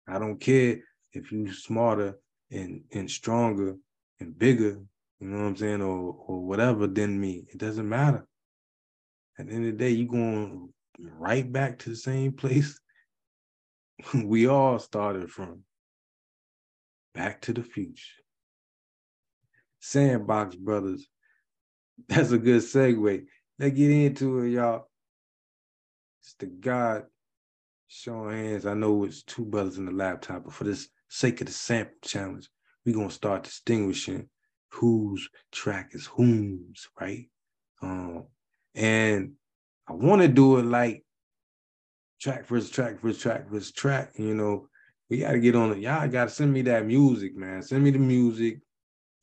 I don't care if you smarter and stronger and bigger, you know what I'm saying, or whatever than me. It doesn't matter. At the end of the day, you're going right back to the same place we all started from. Back to the Future. Sandbox Brothers. That's a good segue. Let's get into it, y'all. It's the God, Sean Haynes. I know it's two brothers in the laptop, but for the sake of the sample challenge, we're going to start distinguishing whose track is whom's, right? And I want to do it like track versus track versus track versus track. You know, we got to get on it. Y'all got to send me that music, man. Send me the music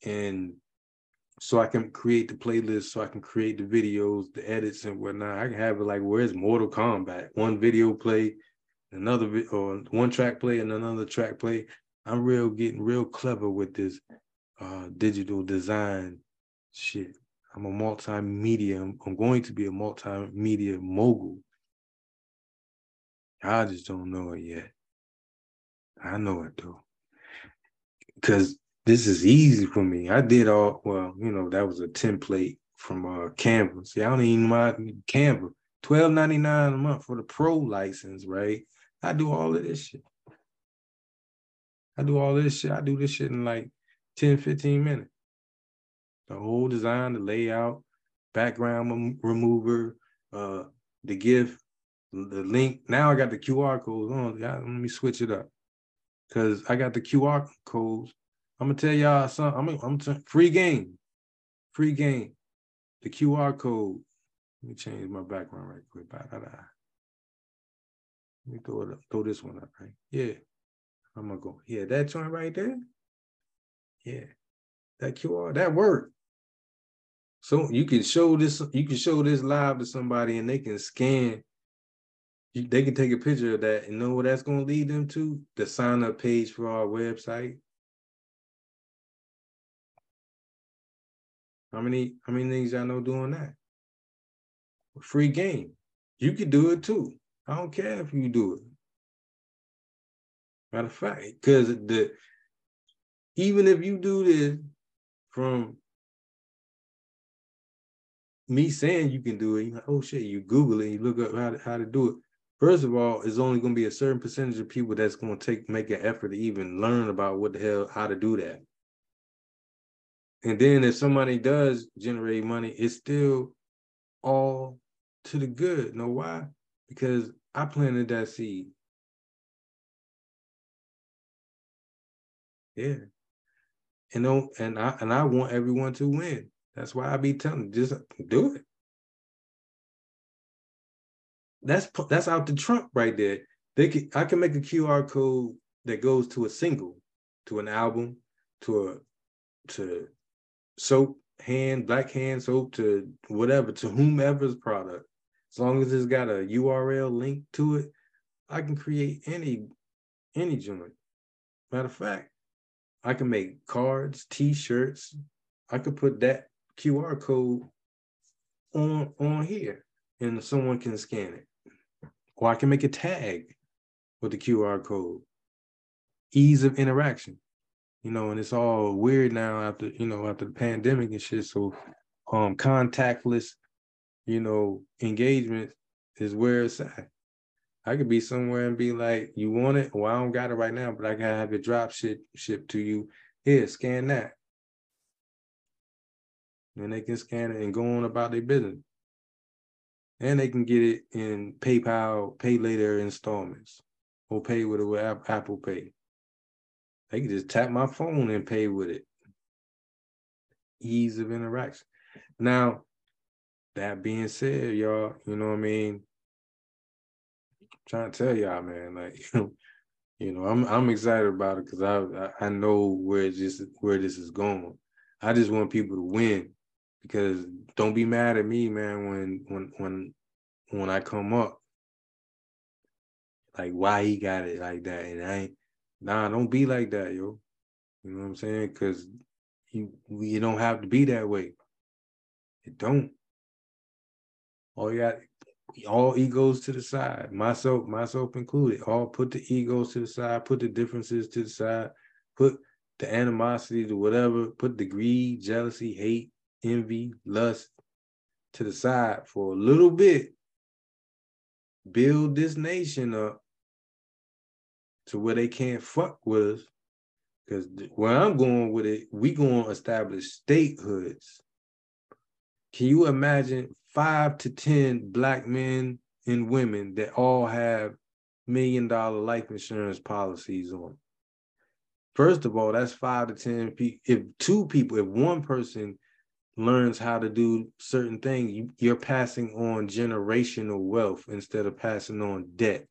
and... so I can create the playlist, so I can create the videos, the edits and whatnot. I can have it like, where's Mortal Kombat? One video play, another or one track play and another track play. I'm getting real clever with this digital design shit. I'm going to be a multimedia mogul. I just don't know it yet. I know it though. Because this is easy for me. I did that was a template from Canva. See, I don't even mind Canva. $12.99 a month for the pro license, right? I do all of this shit. I do all this shit. I do this shit in like 10, 15 minutes. The whole design, the layout, background remover, the GIF, the link. Now I got the QR codes on. Let me switch it up. Because I got the QR codes. I'm going to tell y'all something. Free game. Free game. The QR code. Let me change my background right quick. Let me throw it up. Throw this one up, right? Yeah. I'm going to go. Yeah, that joint right there. Yeah. That QR, that worked. So you can show this, live to somebody and they can scan. They can take a picture of that and know what that's going to lead them to? The sign up page for our website. How many things y'all know doing that? Free game. You could do it too. I don't care if you do it. Matter of fact, because even if you do this from me saying you can do it, you're like, oh shit, you Google it, you look up how to do it. First of all, it's only going to be a certain percentage of people that's going to make an effort to even learn about what the hell, how to do that. And then if somebody does generate money, it's still all to the good. Know why? Because I planted that seed. Yeah. And I want everyone to win. That's why I be telling them, just do it. That's out the trunk right there. I can make a QR code that goes to a single, to an album, to soap, black hand soap, to whatever, to whomever's product. As long as it's got a URL link to it, I can create any joint. Matter of fact, I can make cards, t-shirts. I could put that QR code on here and someone can scan it. Or I can make a tag with the QR code. Ease of interaction. You know, and it's all weird now after the pandemic and shit. So contactless, engagement is where it's at. I could be somewhere and be like, you want it? Well, I don't got it right now, but I gotta have it drop shipped to you. Here, scan that. And they can scan it and go on about their business. And they can get it in PayPal, pay later installments, or pay with it, Apple Pay. They can just tap my phone and pay with it. Ease of interaction. Now, that being said, y'all, you know what I mean? Trying to tell y'all, man, like I'm excited about it because I know where this is going. I just want people to win, because don't be mad at me, man, when I come up. Like, why he got it like that? And don't be like that, yo. You know what I'm saying? Because you don't have to be that way. It don't. All egos to the side, myself included. All put the egos to the side, put the differences to the side, put the animosity to whatever, put the greed, jealousy, hate, envy, lust to the side for a little bit. Build this nation up to where they can't fuck with us, because where I'm going with it, we going to establish statehoods. Can you imagine 5 to 10 black men and women that all have $1 million life insurance policies on? First of all, that's 5 to 10 people. If one person learns how to do certain things, you're passing on generational wealth instead of passing on debt.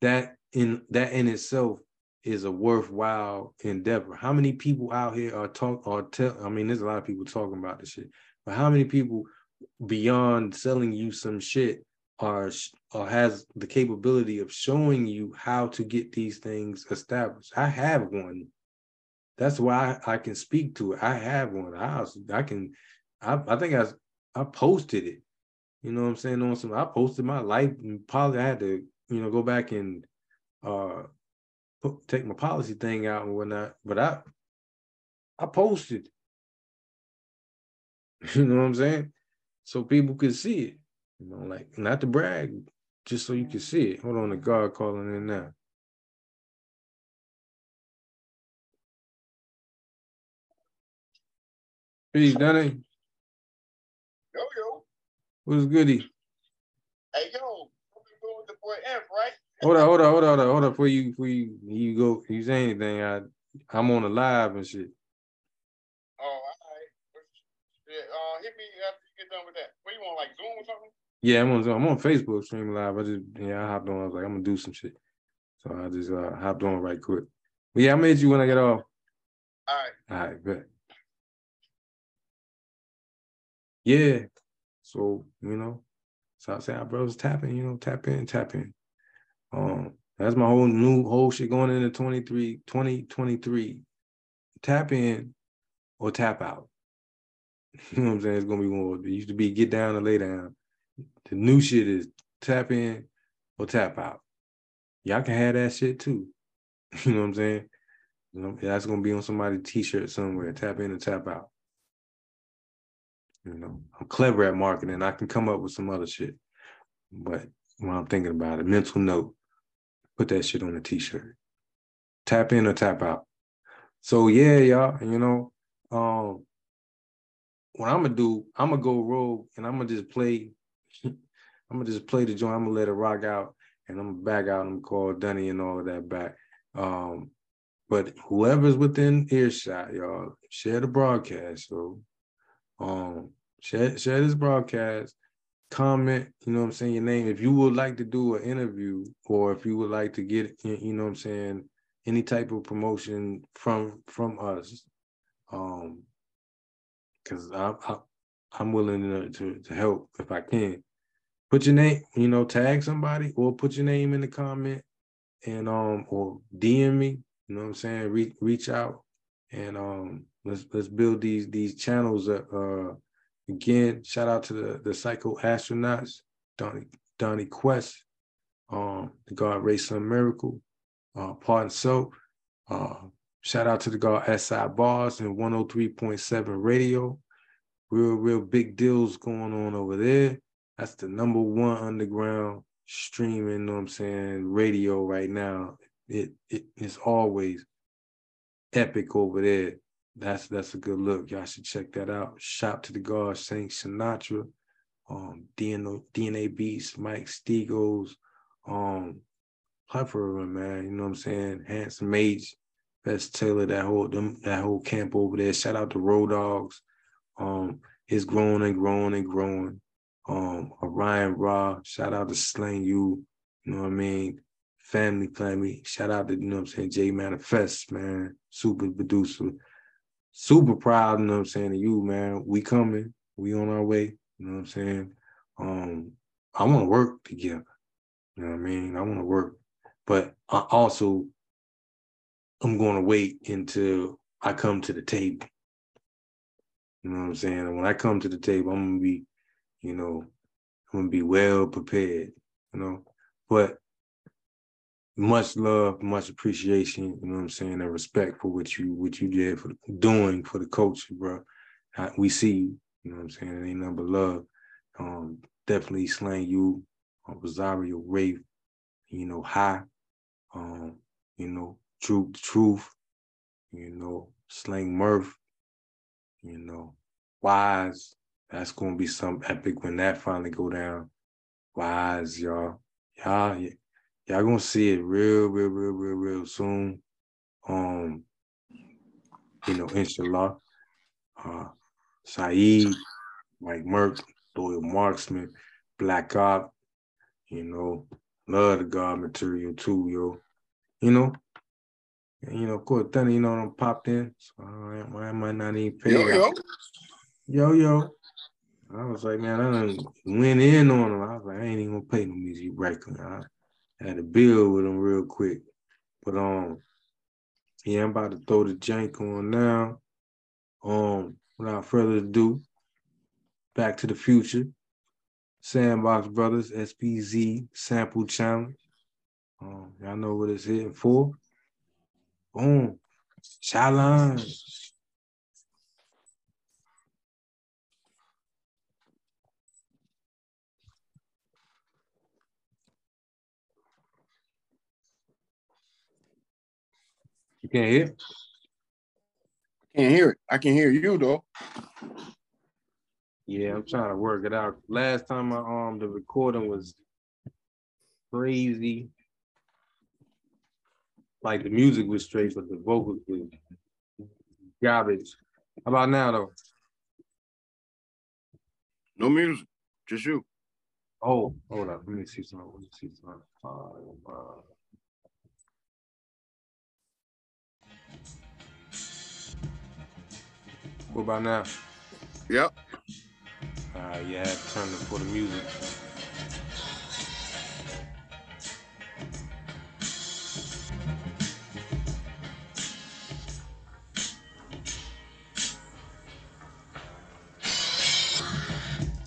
That in itself is a worthwhile endeavor. How many people out here there's a lot of people talking about this shit, but how many people beyond selling you some shit or has the capability of showing you how to get these things established? I have one. That's why I can speak to it. I have one. I think I posted it. You know what I'm saying? I posted my life, and probably I had to, go back and take my policy thing out and whatnot. But I posted. You know what I'm saying? So people could see it, not to brag, just so you could see it. Hold on, the guard calling in now. Peace, Donnie. Yo, yo. What's goody? Hey, yo. What you doing with the boy Inf, right? Hold up. Before you go, you say anything, I'm on the live and shit. Oh, all right. Yeah, hit me after you get done with that. What you want, like Zoom or something? Yeah, I'm on Facebook stream live. I hopped on. I was like, I'm gonna do some shit. So I just hopped on right quick. But yeah, I made you when I get off. All right, bet. Yeah. So, so I say our brothers tapping, tap in. That's my whole shit going into 2023. Tap in or tap out. You know what I'm saying? It's gonna be more. It used to be get down or lay down. The new shit is tap in or tap out. Y'all can have that shit too. You know what I'm saying? That's gonna be on somebody's t-shirt somewhere. Tap in or tap out. I'm clever at marketing. I can come up with some other shit. But when I'm thinking about it, mental note, put that shit on a t-shirt. Tap in or tap out. So yeah, y'all, what I'm gonna do, I'm gonna go rogue and I'm gonna just play. I'm gonna just play the joint. I'm gonna let it rock out, and I'm gonna back out. I'm gonna call Dunny and all of that back. But whoever's within earshot, y'all, share the broadcast. So, share this broadcast. Comment, your name. If you would like to do an interview, or if you would like to get, any type of promotion from us, because I'm willing to help if I can. Put your name, tag somebody, or put your name in the comment, and or DM me. Reach out, and let's build these channels up. Again, shout out to the Psycho Astronauts, Donnie Quest, the God Race America, Pardon Soap. Shout out to the God SI Bars and 103.7 Radio. Real big deals going on over there. That's the number one underground streaming, radio right now. It's always epic over there. That's a good look. Y'all should check that out. Shop to the God, Saint Sinatra, DNA Beast, Mike Stegals, plethora, man. Handsome Age, Best Taylor, that whole camp over there. Shout out to Road Dogs. It's growing and growing and growing. Orion Ra, shout out to Slang U, Family. Shout out to, J Manifest, man, super producer. Super proud, of you, man. We coming. We on our way, I want to work together. I want to work. But I also, I'm going to wait until I come to the table. And when I come to the table, I'm going to be, I'm going to be well prepared, But much love, much appreciation, and respect for what you did for doing for the culture, bro. We see you, it ain't nothing but love. Definitely Slang you, Rosario Wraith, High, Truth, Slang Murph, Wise. That's gonna be something epic when that finally go down. Wise, y'all. Y'all gonna see it real soon. Inshallah. Saeed, Mike Merck, Loyal Marksman, Black Op, love the God material too, yo. Of course, Thunder, them popped in. So I might not even pay. Yo. I was like, man, I done went in on him. I was like, I ain't even gonna pay no music breaker. I had to build with him real quick. But yeah, I'm about to throw the jank on now. Without further ado, Back to the Future, Sandbox Brothers, SPZ Sample Challenge. Y'all know what it's hitting for. Boom. Challenge. You can't hear? I Can't hear it. I can hear you though. Yeah, I'm trying to work it out. Last time the recording was crazy. Like the music was straight, but the vocals were garbage. How about now though? No music, just you. Oh, hold up. Let me see something. What about now? Yep. Yeah, turn it for the music.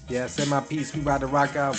Yeah, I said my piece. We about to rock out.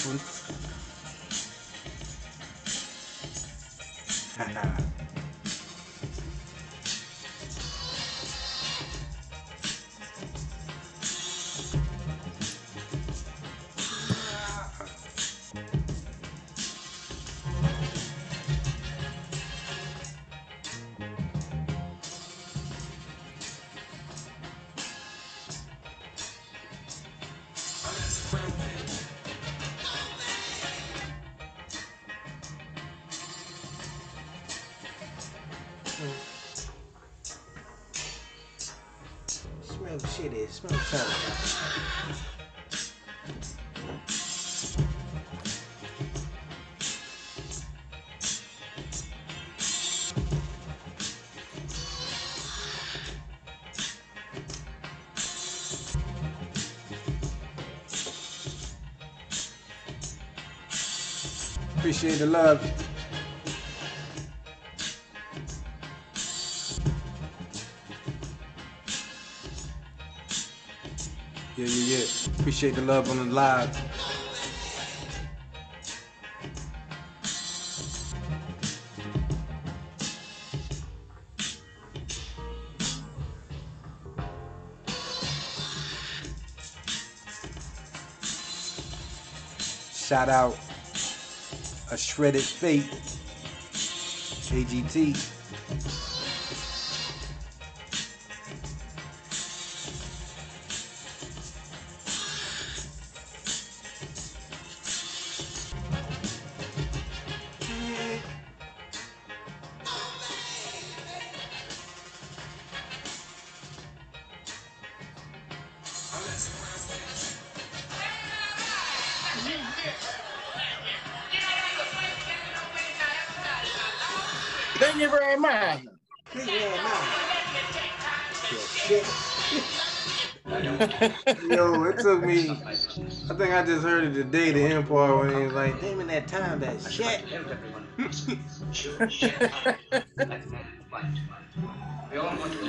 Appreciate the love. Yeah. Appreciate the love on the live. Shout out. A Shredded Fate, AGT. I think I just heard it today, the Empire, when he was like, damn in that time, that shit.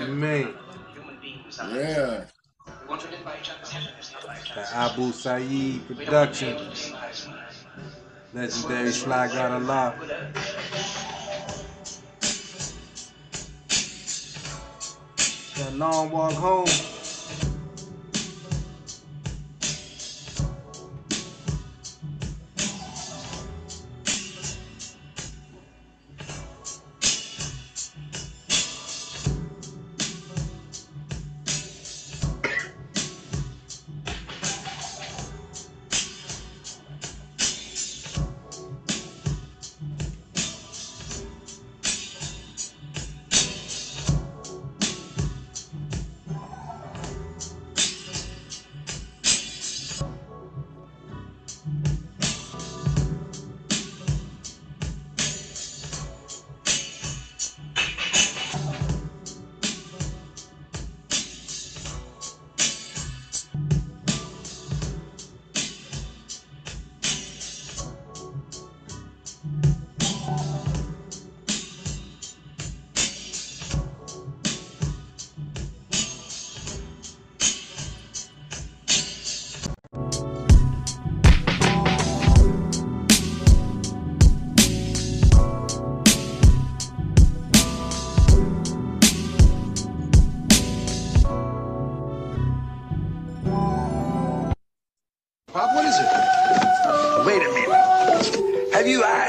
Man. Yeah. The Abu Saeed production. Legendary Sly Got a Lot. That Long Walk Home.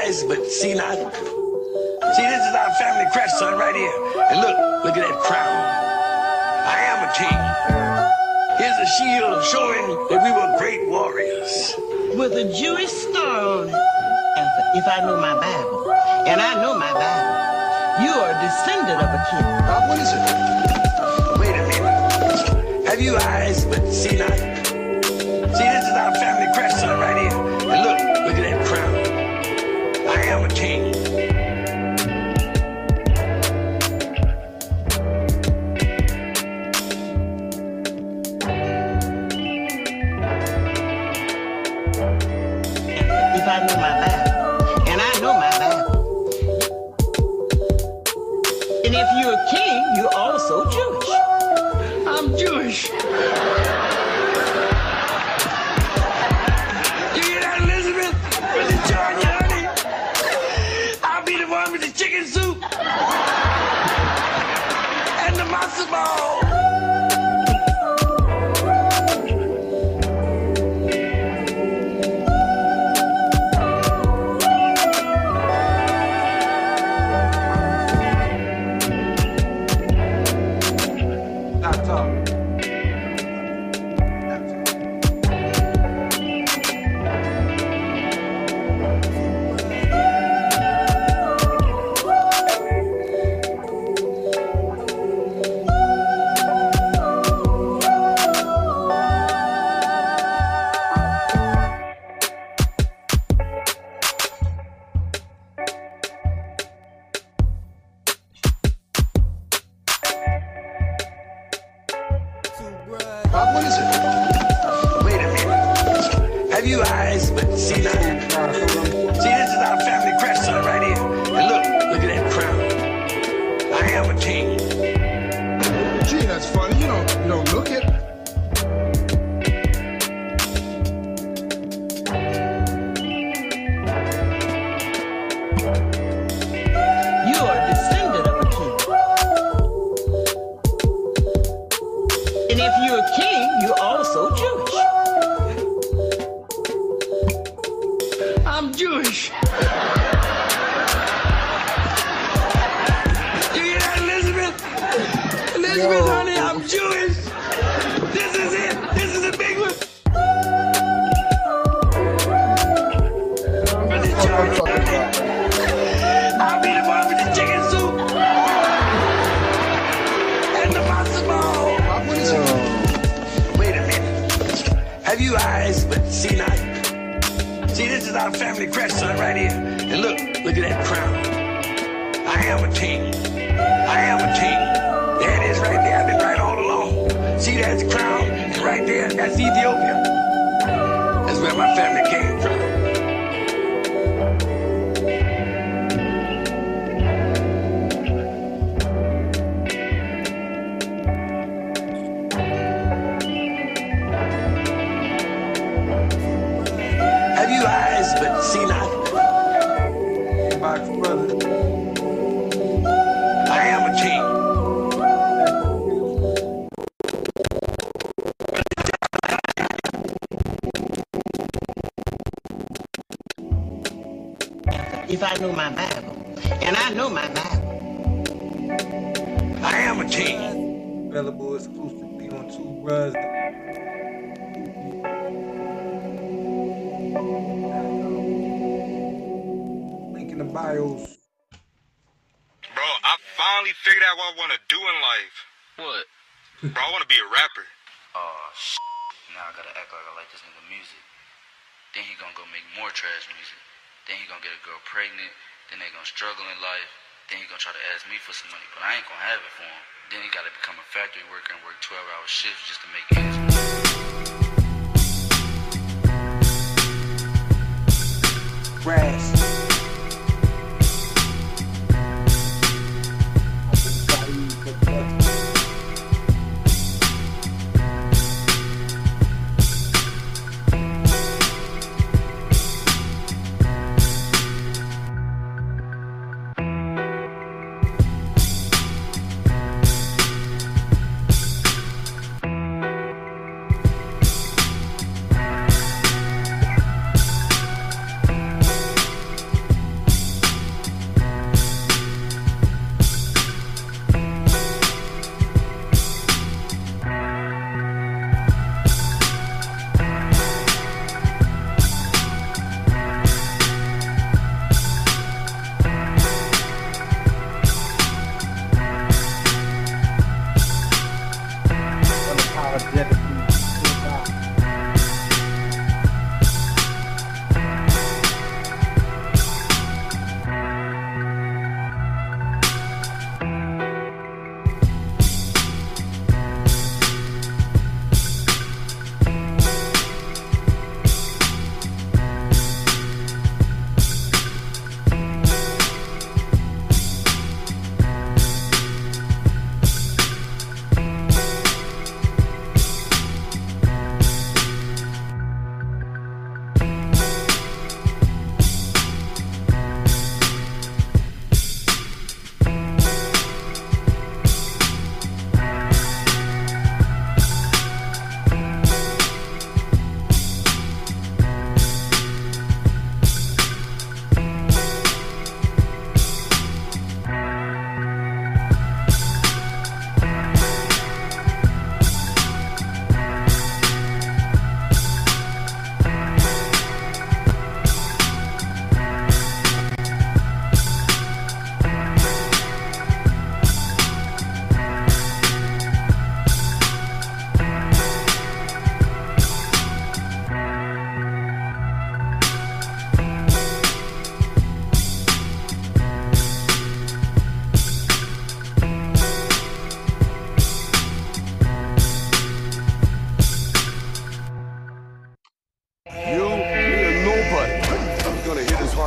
See, this is our family crest, son, right here. And look at that crown. I am a king. Here's a shield showing that we were great warriors. With a Jewish star on it. And if I know my Bible, and I know my Bible, you are a descendant of a king. Bob, what is it? Wait a minute. Have you eyes but see not? See, this is our family crest center right here. And look at that crown. I am a king.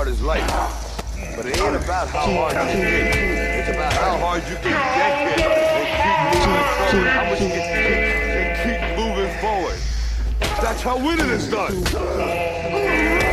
hard is life. But it ain't about how hard you hit. It's about how hard you can get there. How much you can keep moving forward. That's how winning is done.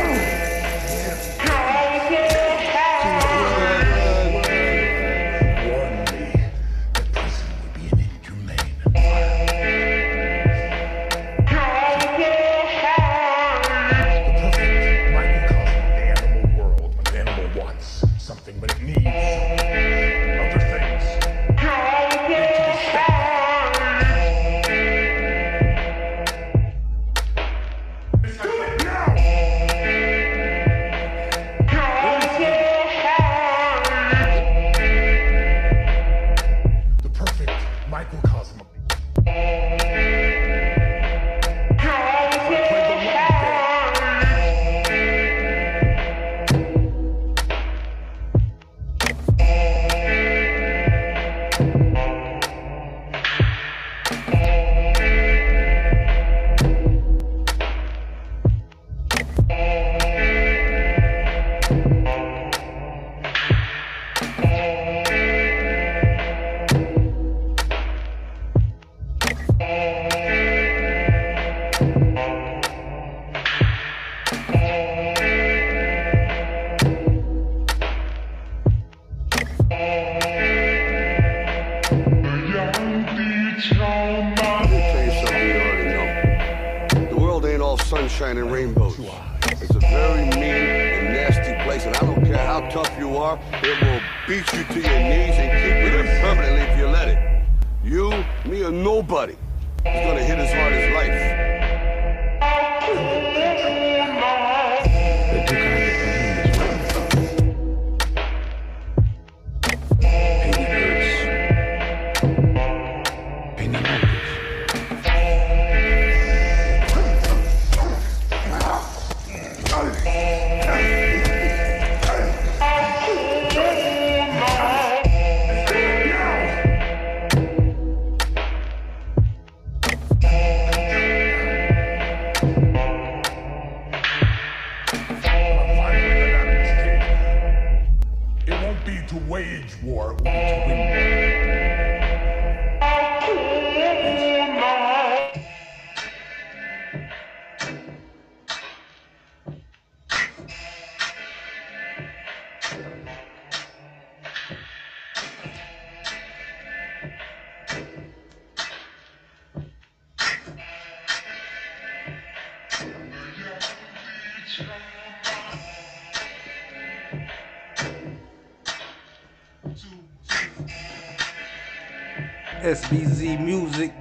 SBZ Music.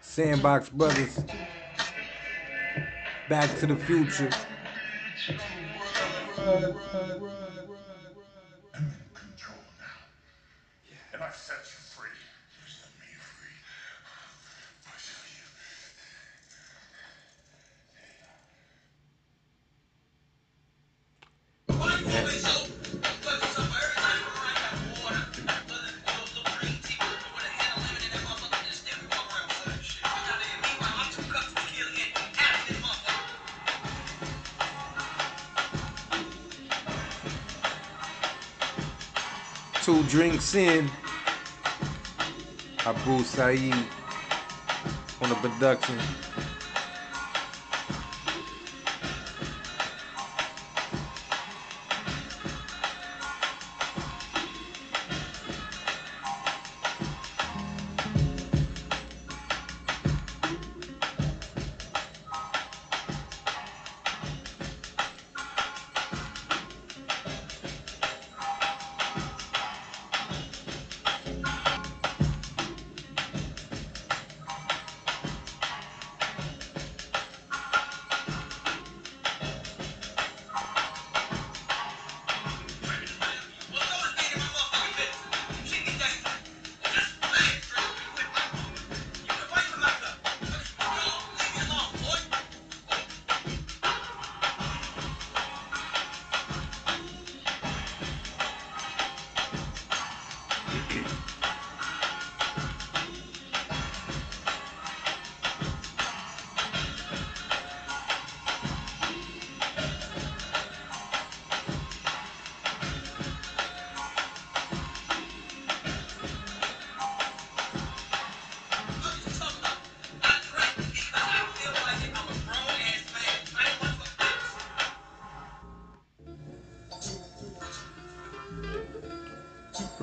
Sandbox Brothers. Back to the Future. Drinks in. Abu Saeed on the production.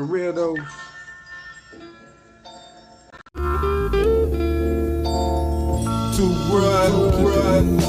For real though. To run. To run.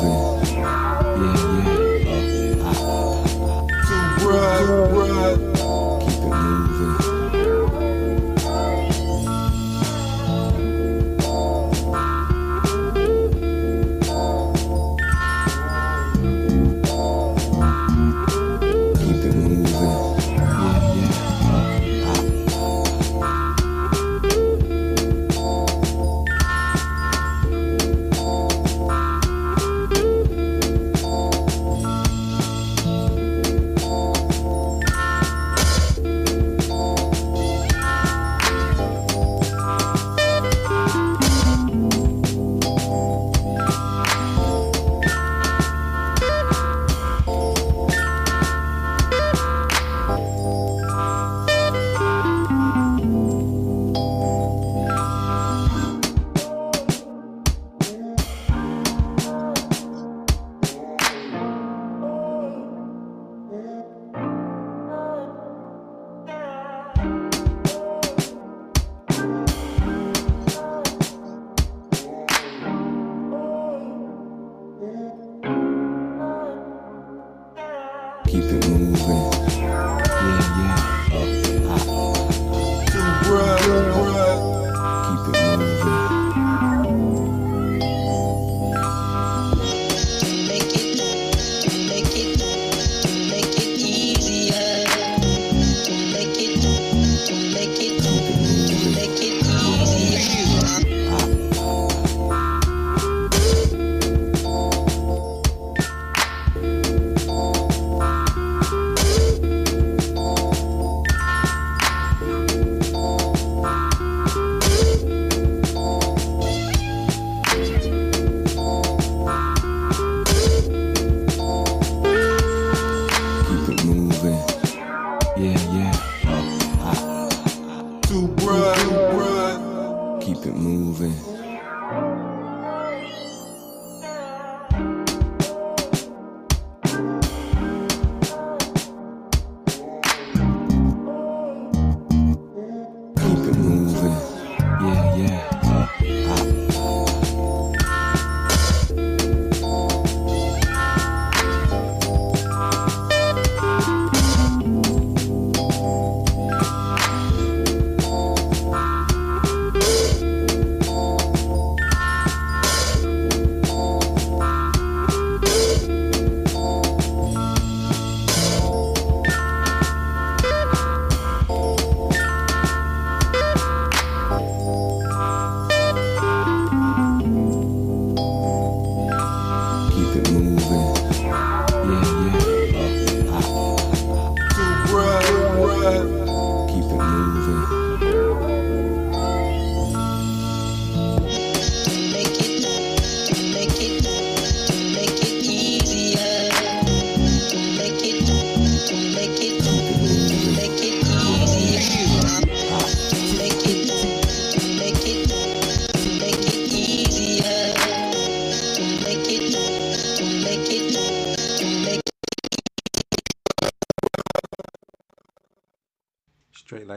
Keep it moving.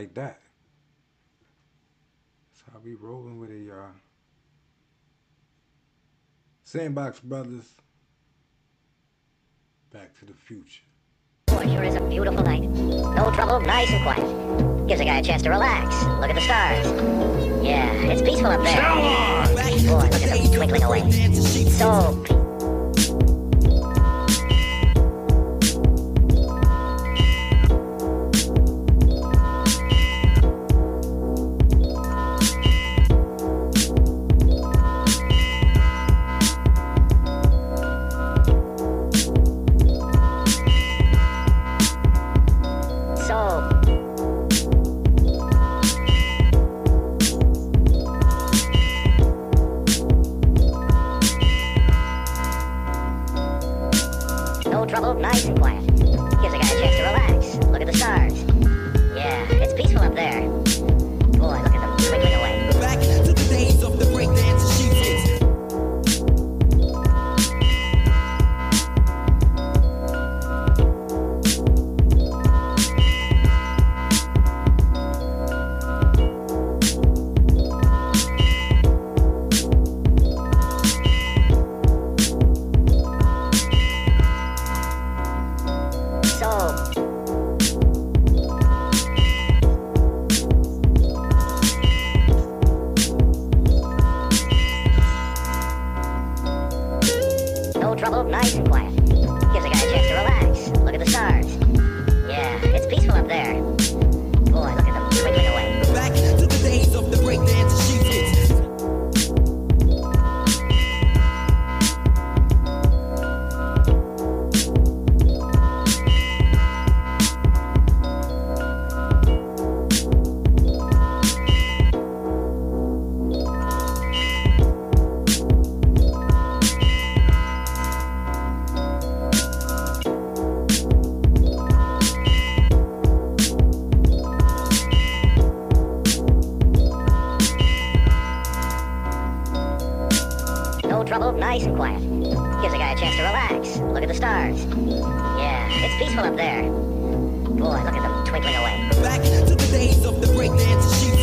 Like that. That's how we rolling with it, y'all. Sandbox Brothers. Back to the Future. Sure is a beautiful night. No trouble, nice and quiet. Gives a guy a chance to relax. Look at the stars. Yeah, it's peaceful up there. Boy, look at them twinkling away. So peaceful. trouble, nice and quiet. Gives a guy a chance to relax, look at the stars. Yeah, it's peaceful up there. Boy, look at them twinkling away. Back to the days of the breakdance sheets.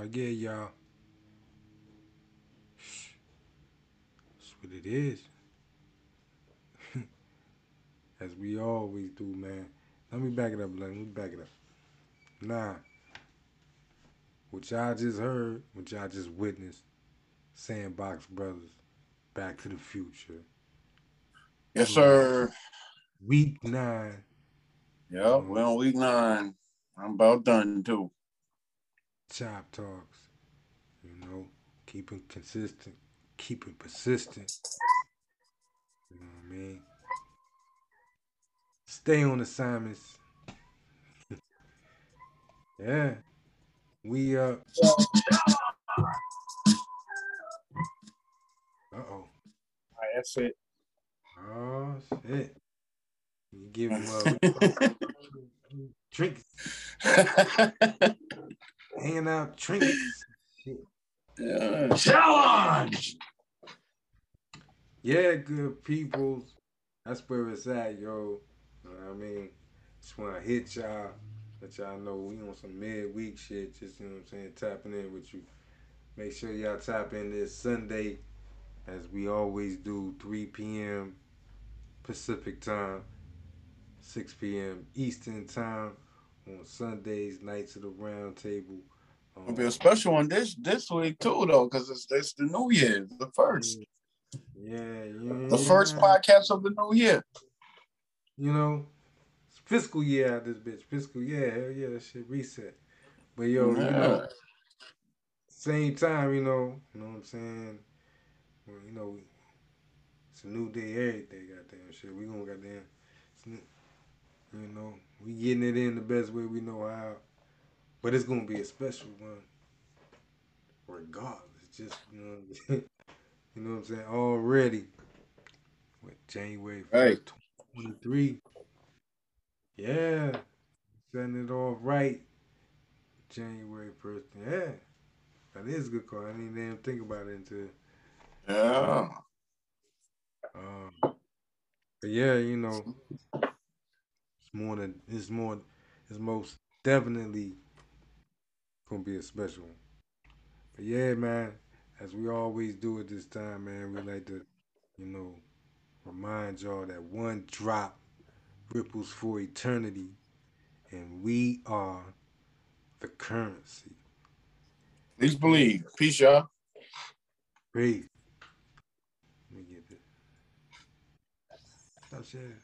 Yeah, y'all. That's what it is. As we always do, man. Let me back it up, Nah. What y'all just heard, what y'all just witnessed, Sandbox Brothers, Back to the Future. Yes, sir. Week 9. Yep, we're on week 9. I'm about done, too. Chop Talks, you know, keeping consistent, keeping persistent, you know what I mean? Stay on assignments. Yeah, we, All right, that's it. Oh, shit. You give him trinkets. Hanging out trinkets. Challenge! Yeah, good people. That's where it's at, yo. You know what I mean? Just want to hit y'all. Let y'all know we on some midweek shit. Just, you know what I'm saying, tapping in with you. Make sure y'all tap in this Sunday, as we always do, 3 p.m. Pacific time, 6 p.m. Eastern time. On Sundays, Nights of the Roundtable. It'll be a special one this week too, though, because it's the New Year, the first. Yeah. The first podcast of the New Year. You know, it's fiscal year out of this bitch. Fiscal year, hell yeah, that shit reset. But yo, you know, same time, you know what I'm saying. Well, you know, it's a new day every day. Goddamn shit, we gonna goddamn. You know, we getting it in the best way we know how. But it's gonna be a special one, regardless. Just you know what I'm saying. Already, with January 1st, 23. Yeah, setting it all right. January 1st. Yeah, that is a good call. I didn't even think about it until. Yeah. But yeah, you know, it's most definitely gonna be a special one. But yeah, man, as we always do at this time, man, we like to, you know, remind y'all that one drop ripples for eternity, and we are the currency. Please believe. Peace, y'all. Peace. Let me get this. Stop sharing.